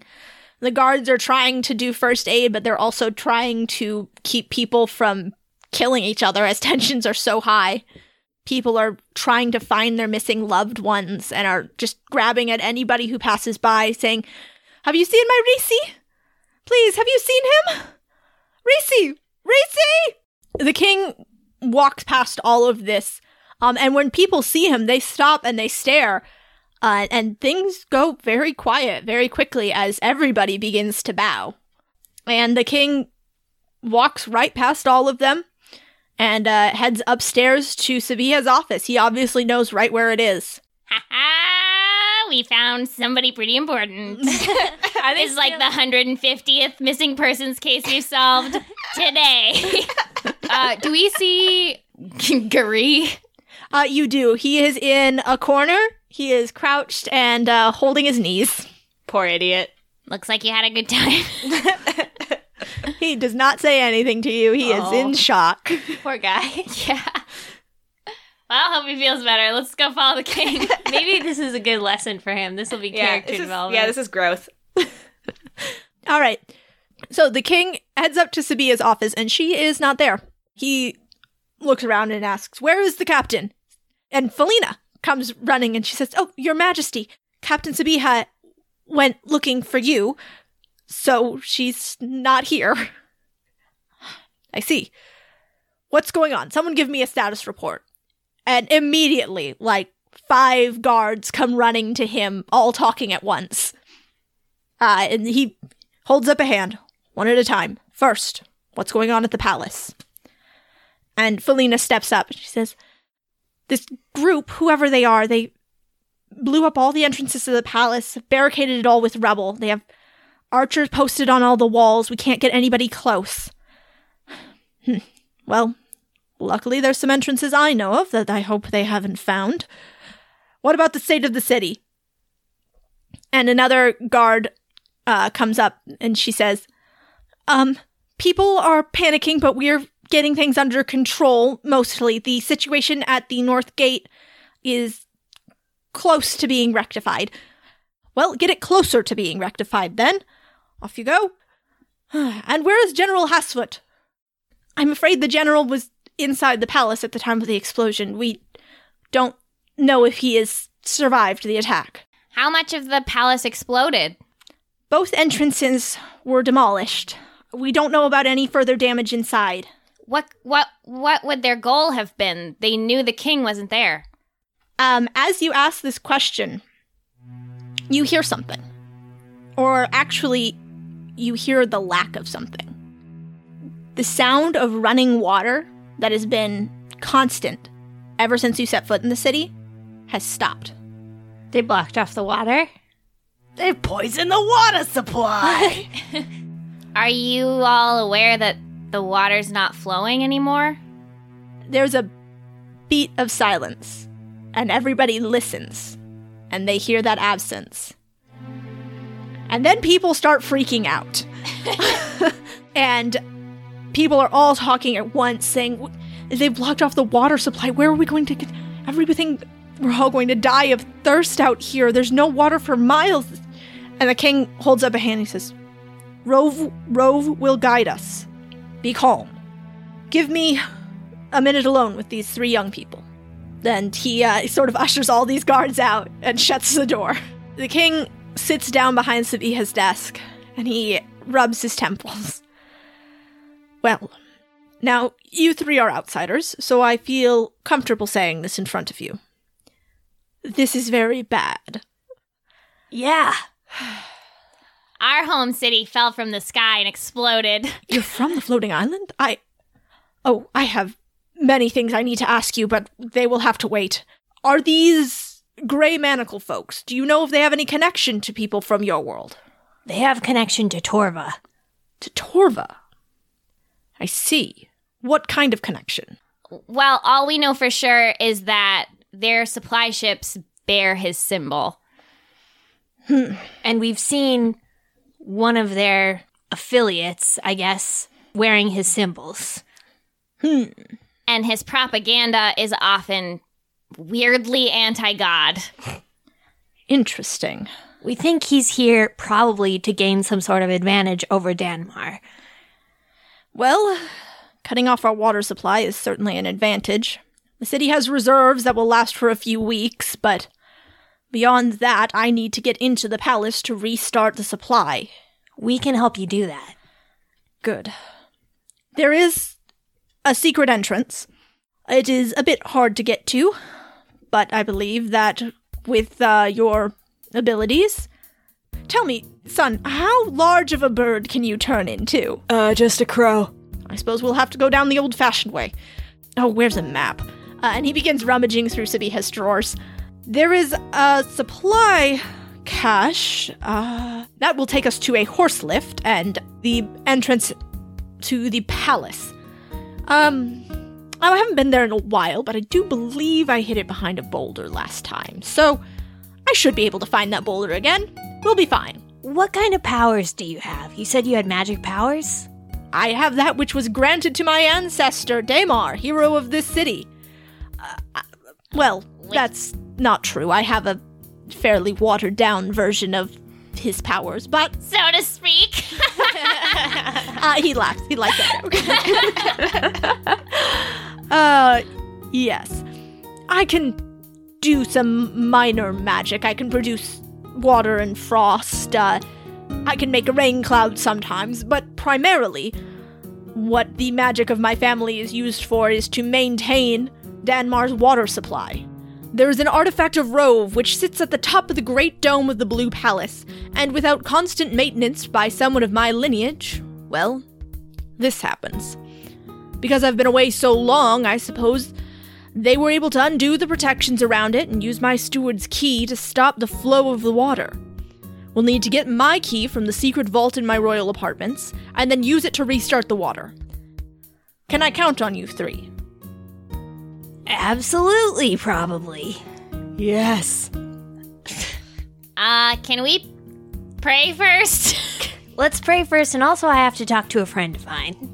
The guards are trying to do first aid, but they're also trying to keep people from killing each other as tensions are so high. People are trying to find their missing loved ones and are just grabbing at anybody who passes by saying, have you seen my Reese? Please, have you seen him? Reese! The king walks past all of this. And when people see him, they stop and they stare. And things go very quiet very quickly as everybody begins to bow. And the king walks right past all of them and heads upstairs to Sabiha's office. He obviously knows right where it is. Ha-ha! We found somebody pretty important. It's the 150th missing persons case we've solved today. Do we see Gary? You do. He is in a corner. He is crouched and holding his knees. Poor idiot. Looks like he had a good time. He does not say anything to you. He is in shock. Poor guy. Yeah. Well, I hope he feels better. Let's go follow the king. Maybe this is a good lesson for him. This will be character development. Yeah, this is growth. All right. So the king heads up to Sabiha's office, and she is not there. He looks around and asks, "Where is the captain?" And Felina comes running, and she says, "Oh, Your Majesty, Captain Sabiha went looking for you, so she's not here." "I see. What's going on? Someone give me a status report." And immediately, like, 5 guards come running to him, all talking at once. And he holds up a hand, one at a time. "First, what's going on at the palace?" And Felina steps up and she says, "This group, whoever they are, they blew up all the entrances to the palace, barricaded it all with rubble. They have archers posted on all the walls. We can't get anybody close." "Well, luckily there's some entrances I know of that I hope they haven't found. What about the state of the city?" And another guard comes up and she says, "People are panicking, but we're getting things under control, mostly. The situation at the North Gate is close to being rectified." "Well, get it closer to being rectified, then. Off you go." "And where is General Husfit?" "I'm afraid the general was inside the palace at the time of the explosion. We don't know if he has survived the attack." "How much of the palace exploded?" "Both entrances were demolished. We don't know about any further damage inside." What would their goal have been? They knew the king wasn't there. As you ask this question, you hear something. Or actually, you hear the lack of something. The sound of running water that has been constant ever since you set foot in the city has stopped. They blocked off the water? They poisoned the water supply! Are you all aware that the water's not flowing anymore? There's a beat of silence, and everybody listens, and they hear that absence. And then people start freaking out. And people are all talking at once, saying, "They've blocked off the water supply. Where are we going to get everything? We're all going to die of thirst out here. There's no water for miles." And the king holds up a hand and he says, Rove will guide us. Be calm. Give me a minute alone with these 3 young people." Then he sort of ushers all these guards out and shuts the door. The king sits down behind Sabiha's desk and he rubs his temples. "Well, now, you 3 are outsiders, so I feel comfortable saying this in front of you. This is very bad." "Yeah. Our home city fell from the sky and exploded." "You're from the floating island? I have many things I need to ask you, but they will have to wait. Are these Gray Manacle folks, do you know if they have any connection to people from your world?" "They have connection to Torva." "To Torva? I see. What kind of connection?" "Well, all we know for sure is that their supply ships bear his symbol." "And we've seen one of their affiliates, I guess, wearing his symbols." "And his propaganda is often weirdly anti-God." "Interesting. We think he's here probably to gain some sort of advantage over Danmar." "Well, cutting off our water supply is certainly an advantage. The city has reserves that will last for a few weeks, but beyond that, I need to get into the palace to restart the supply." "We can help you do that." "Good. There is a secret entrance. It is a bit hard to get to, but I believe that with your abilities... Tell me, son, how large of a bird can you turn into?" Just a crow." "I suppose we'll have to go down the old-fashioned way. Oh, where's a map?" And he begins rummaging through Sabiha's drawers. "There is a supply cache. That will take us to a horse lift and the entrance to the palace. I haven't been there in a while, but I do believe I hid it behind a boulder last time. So I should be able to find that boulder again. We'll be fine." "What kind of powers do you have? You said you had magic powers?" I have that which was granted to my ancestor, Damar, hero of this city. Well, that's not true. I have a fairly watered-down version of his powers, but... So to speak. He likes that. Yes. I can do some minor magic. I can produce water and frost. I can make a rain cloud sometimes, but primarily what the magic of my family is used for is to maintain Danmar's water supply. There is an artifact of Rove which sits at the top of the great dome of the Blue Palace, and without constant maintenance by someone of my lineage, well, this happens. Because I've been away so long, I suppose they were able to undo the protections around it and use my steward's key to stop the flow of the water. We'll need to get my key from the secret vault in my royal apartments, and then use it to restart the water. Can I count on you three? Absolutely, probably. Yes. Can we pray first? Let's pray first, and also I have to talk to a friend of mine.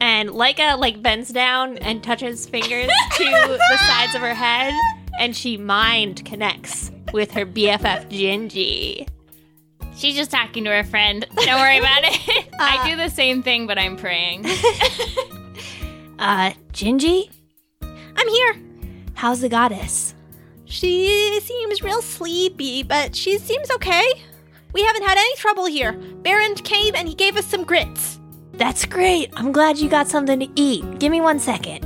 And Laika, bends down and touches fingers to the sides of her head, and she mind connects with her BFF, Jinji. She's just talking to her friend. Don't worry about it. I do the same thing, but I'm praying. Jinji? I'm here. How's the goddess? She seems real sleepy, but she seems okay. We haven't had any trouble here. Berend came and he gave us some grits. That's great. I'm glad you got something to eat. Give me 1 second.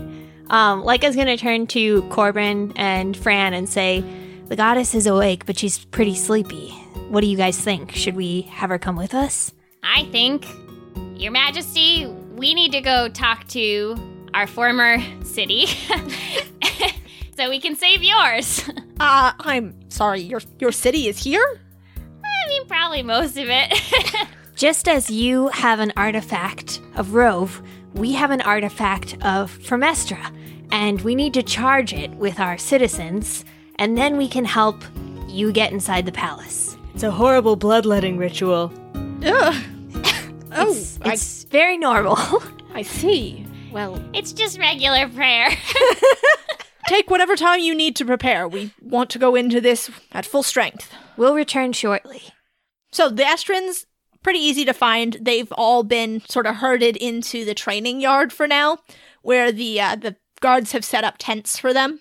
Laika's going to turn to Corbin and Fran and say, the goddess is awake, but she's pretty sleepy. What do you guys think? Should we have her come with us? I think, Your Majesty, we need to go talk to our former city so we can save yours. I'm sorry, your city is here? I mean, probably most of it. Just as you have an artifact of Rove, we have an artifact of Fromestra, and we need to charge it with our citizens, and then we can help you get inside the palace. It's a horrible bloodletting ritual. Ugh. It's very normal. I see. Well, it's just regular prayer. Take whatever time you need to prepare. We want to go into this at full strength. We'll return shortly. So the Estrans, pretty easy to find. They've all been sort of herded into the training yard for now, where the guards have set up tents for them,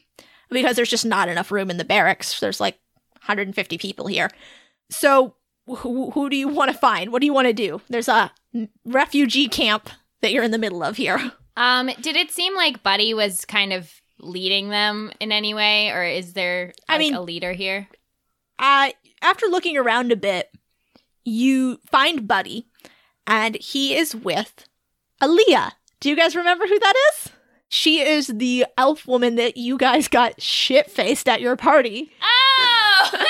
because there's just not enough room in the barracks. There's 150 people here. So, who do you want to find? What do you want to do? There's a refugee camp that you're in the middle of here. Did it seem like Buddy was kind of leading them in any way? Or is there, a leader here? After looking around a bit, you find Buddy, and he is with Aaliyah. Do you guys remember who that is? She is the elf woman that you guys got shit-faced at your party. Oh!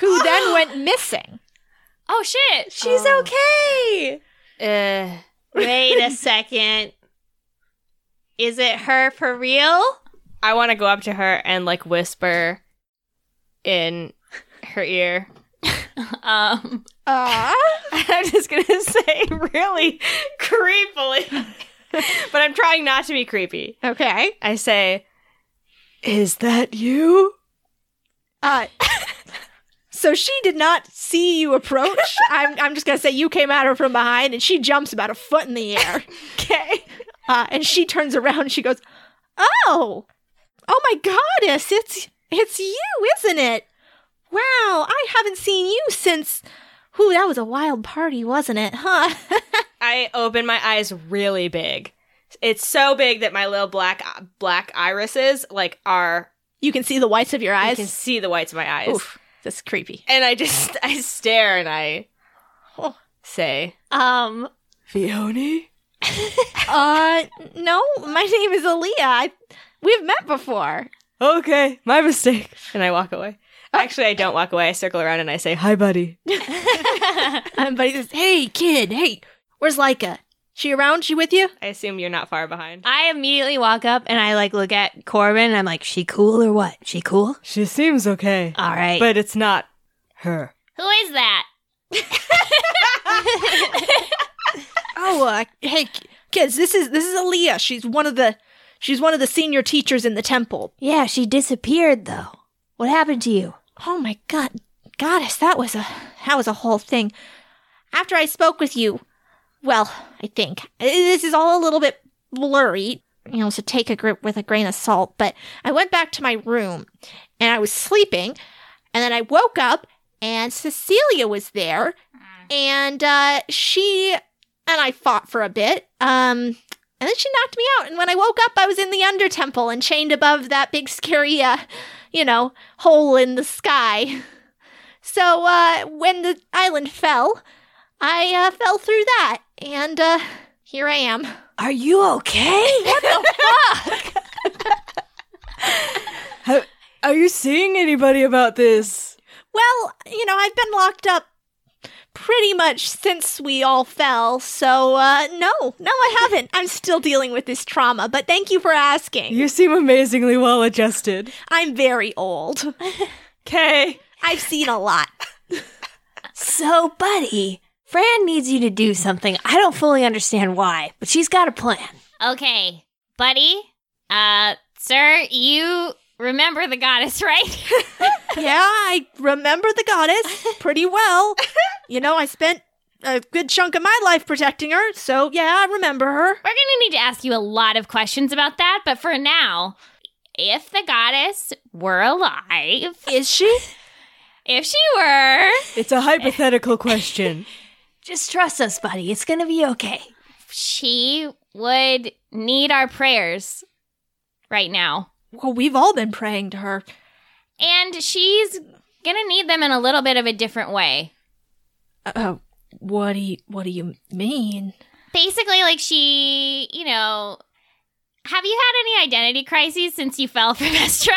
Who then went missing. Oh, shit. She's okay. Wait a second. Is it her for real? I want to go up to her and, whisper in her ear. I'm just going to say really creepily. But I'm trying not to be creepy. Okay. I say, is that you? So she did not see you approach. I'm just going to say you came at her from behind, and she jumps about a foot in the air. Okay. And she turns around and she goes, Oh my goddess, it's you, isn't it? Wow, I haven't seen you since... Whew, that was a wild party, wasn't it? Huh? I open my eyes really big. It's so big that my little black irises, are... You can see the whites of your eyes? You can see the whites of my eyes. Oof. That's creepy. And I stare and I say, Fiona? No, my name is Aaliyah. We've met before. Okay, my mistake. And I walk away. Actually, I don't walk away. I circle around and I say, hi, buddy. And Buddy says, hey, kid, hey, where's Laika? She around? She with you? I assume you're not far behind. I immediately walk up and I look at Corbin and I'm like, she cool or what? She cool? She seems okay. All right. But it's not her. Who is that? "Oh, hey kids, this is Aaliyah. She's one of the senior teachers in the temple." "Yeah, she disappeared though. What happened to you?" "Oh my God, goddess, that was a whole thing. After I spoke with you, well, I think this is all a little bit blurry, you know, so take a grip with a grain of salt. But I went back to my room and I was sleeping, and then I woke up and Cecilia was there, and I fought for a bit, and then she knocked me out. And when I woke up, I was in the Under Temple and chained above that big scary, hole in the sky. So when the island fell, I fell through that, and here I am." "Are you okay? What the fuck?" Are you seeing anybody about this? "Well, I've been locked up pretty much since we all fell, so no, I haven't. I'm still dealing with this trauma, but thank you for asking." "You seem amazingly well-adjusted." "I'm very old." "Okay. I've seen a lot." "So, Buddy, Fran needs you to do something. I don't fully understand why, but she's got a plan." "Okay, Buddy, sir, you remember the goddess, right?" "Yeah, I remember the goddess pretty well. I spent a good chunk of my life protecting her, so yeah, I remember her." "We're going to need to ask you a lot of questions about that, but for now, if the goddess were alive..." "Is she?" "If she were..." "It's a hypothetical question." "Just trust us, Buddy. It's going to be okay." "She would need our prayers right now." "Well, we've all been praying to her. And she's going to need them in a little bit of a different way." What do you mean?" "Basically, she, have you had any identity crises since you fell from Estra?"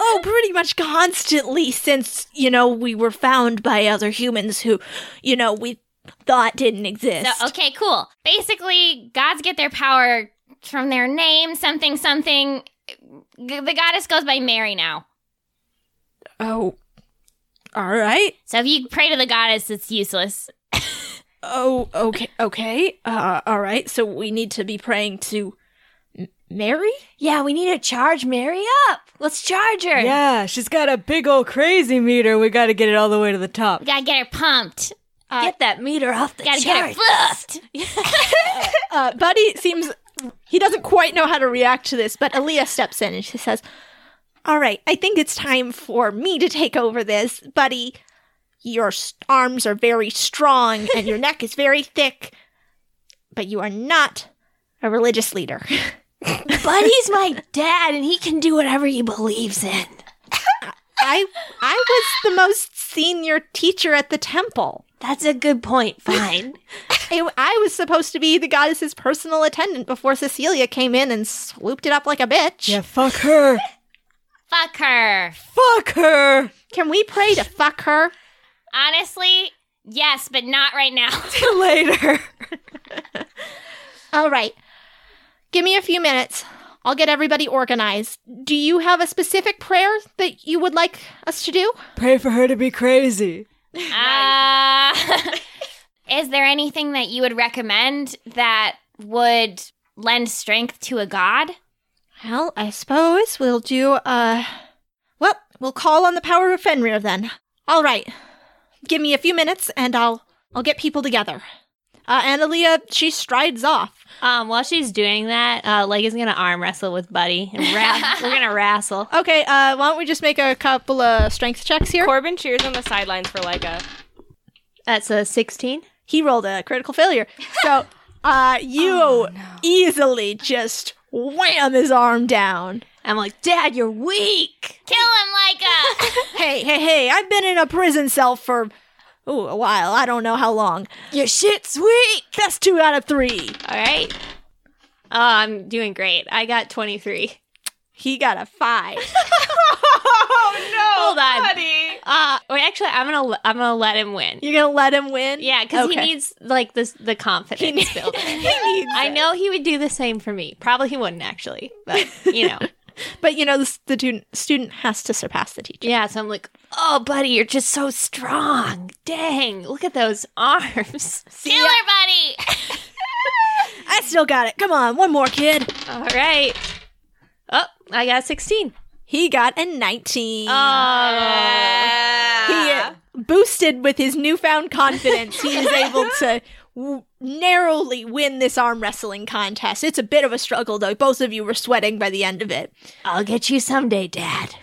"Oh, pretty much constantly since, we were found by other humans who, we thought didn't exist." "No, okay, cool. Basically, gods get their power from their name, something. The goddess goes by Mary now." "Oh, all right. So if you pray to the goddess, it's useless." "Oh, okay. All right, so we need to be praying to... Mary?" "Yeah, we need to charge Mary up. Let's charge her." "Yeah, she's got a big old crazy meter. We got to get it all the way to the top." "We got to get her pumped. Get that meter off the charts. Got to get her fluffed." Buddy seems, he doesn't quite know how to react to this, but Aaliyah steps in and she says, "All right, I think it's time for me to take over this. Buddy, your arms are very strong and your neck is very thick, but you are not a religious leader." "Buddy's my dad, and he can do whatever he believes in." I was the most senior teacher at the temple." "That's a good point. Fine." I was supposed to be the goddess's personal attendant before Cecilia came in and swooped it up like a bitch." "Yeah, fuck her." "Fuck her. Fuck her." "Can we pray to fuck her?" "Honestly, yes, but not right now." "Later." "All right. Give me a few minutes. I'll get everybody organized. Do you have a specific prayer that you would like us to do?" "Pray for her to be crazy." Is there anything that you would recommend that would lend strength to a god?" "Well, I suppose we'll do, we'll call on the power of Fenrir then. All right. Give me a few minutes and I'll get people together." And Aaliyah, she strides off. While she's doing that, Lega's going to arm wrestle with Buddy. And we're going to wrestle. Okay, why don't we just make a couple of strength checks here? Corbin cheers on the sidelines for Laika. That's a 16. He rolled a critical failure. So easily just wham his arm down. I'm like, "Dad, you're weak. Kill him, Laika." Hey, I've been in a prison cell for... a while. I don't know how long. Your shit's weak. That's 2 out of 3. All right. Oh, I'm doing great. I got 23. He got a 5. Oh no! Hold on. Buddy. Wait. Actually, I'm gonna let him win. You're gonna let him win? Yeah, because he needs the confidence. He needs. I know he would do the same for me. Probably he wouldn't actually, but But, you know, the student has to surpass the teacher. Yeah, so I'm like, oh, buddy, you're just so strong. Dang, look at those arms. Killer, buddy! I still got it. Come on, one more, kid. All right. Oh, I got a 16. He got a 19. Oh. Yeah. He boosted with his newfound confidence. He is able to narrowly win this arm wrestling contest. It's a bit of a struggle, though. Both of you were sweating by the end of it. I'll get you someday, Dad.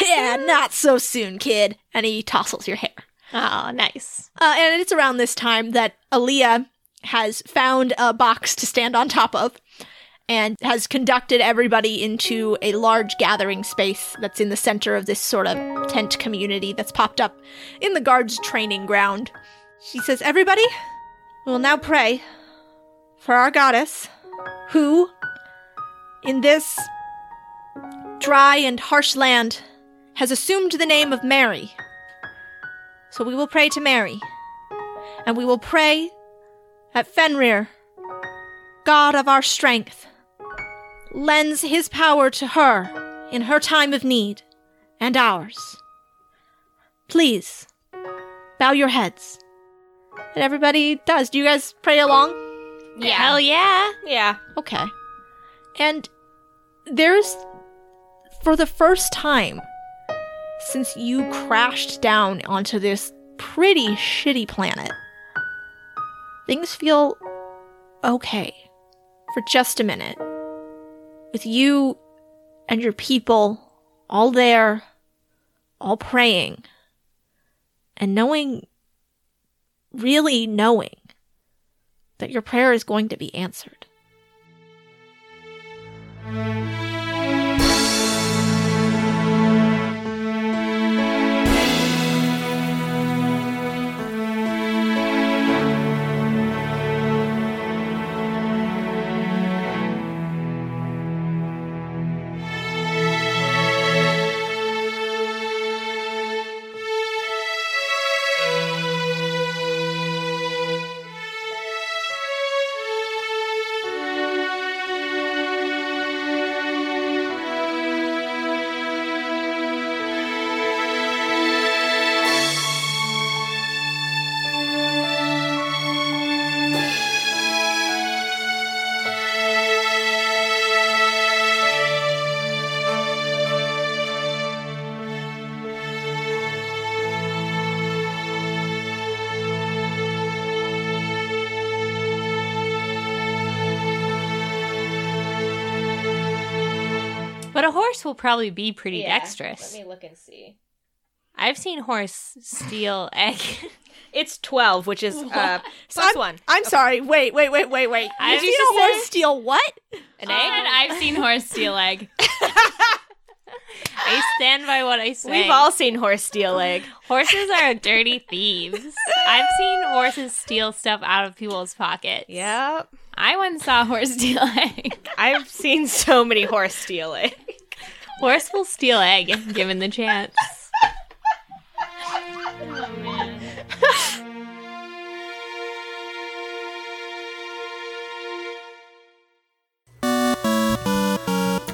Yeah, not so soon, kid. And he tousles your hair. Oh, nice. And it's around this time that Aaliyah has found a box to stand on top of and has conducted everybody into a large gathering space that's in the center of this sort of tent community that's popped up in the guards' training ground. She says, everybody, we will now pray for our goddess, who, in this dry and harsh land, has assumed the name of Mary. So we will pray to Mary, and we will pray that Fenrir, god of our strength, lends his power to her in her time of need and ours. Please, bow your heads. And everybody does. Do you guys pray along? Yeah. Hell yeah. Yeah. Okay. And there's, for the first time since you crashed down onto this pretty shitty planet, things feel okay for just a minute. With you and your people all there, all praying, and knowing, really knowing, that your prayer is going to be answered. Horse will probably be pretty dexterous. Let me look and see. I've seen horse steal egg. It's 12, which is plus one. I'm sorry. Wait. I've seen a horse steal what? An egg? And I've seen horse steal egg. I stand by what I say. We've all seen horse steal egg. Horses are dirty thieves. I've seen horses steal stuff out of people's pockets. Yep. I once saw horse steal egg. I've seen so many horse steal egg. Horse will steal egg if given the chance. Oh, man.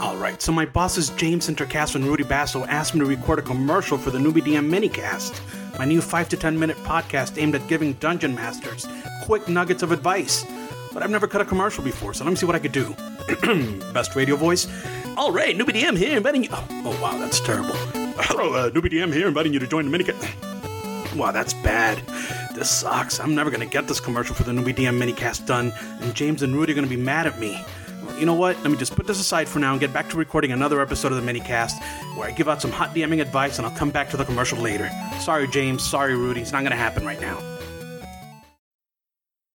All right, so my bosses James Intercast and Rudy Basso asked me to record a commercial for the Newbie DM Minicast, my new 5 to 10 minute podcast aimed at giving dungeon masters quick nuggets of advice. But I've never cut a commercial before, so let me see what I could do. Best radio voice. All right, Newbie DM here inviting you... Oh, wow, that's terrible. Hello, Newbie DM here inviting you to join the minicast... Wow, that's bad. This sucks. I'm never going to get this commercial for the Newbie DM minicast done, and James and Rudy are going to be mad at me. Well, you know what? Let me just put this aside for now and get back to recording another episode of the minicast where I give out some hot DMing advice, and I'll come back to the commercial later. Sorry, James. Sorry, Rudy. It's not going to happen right now.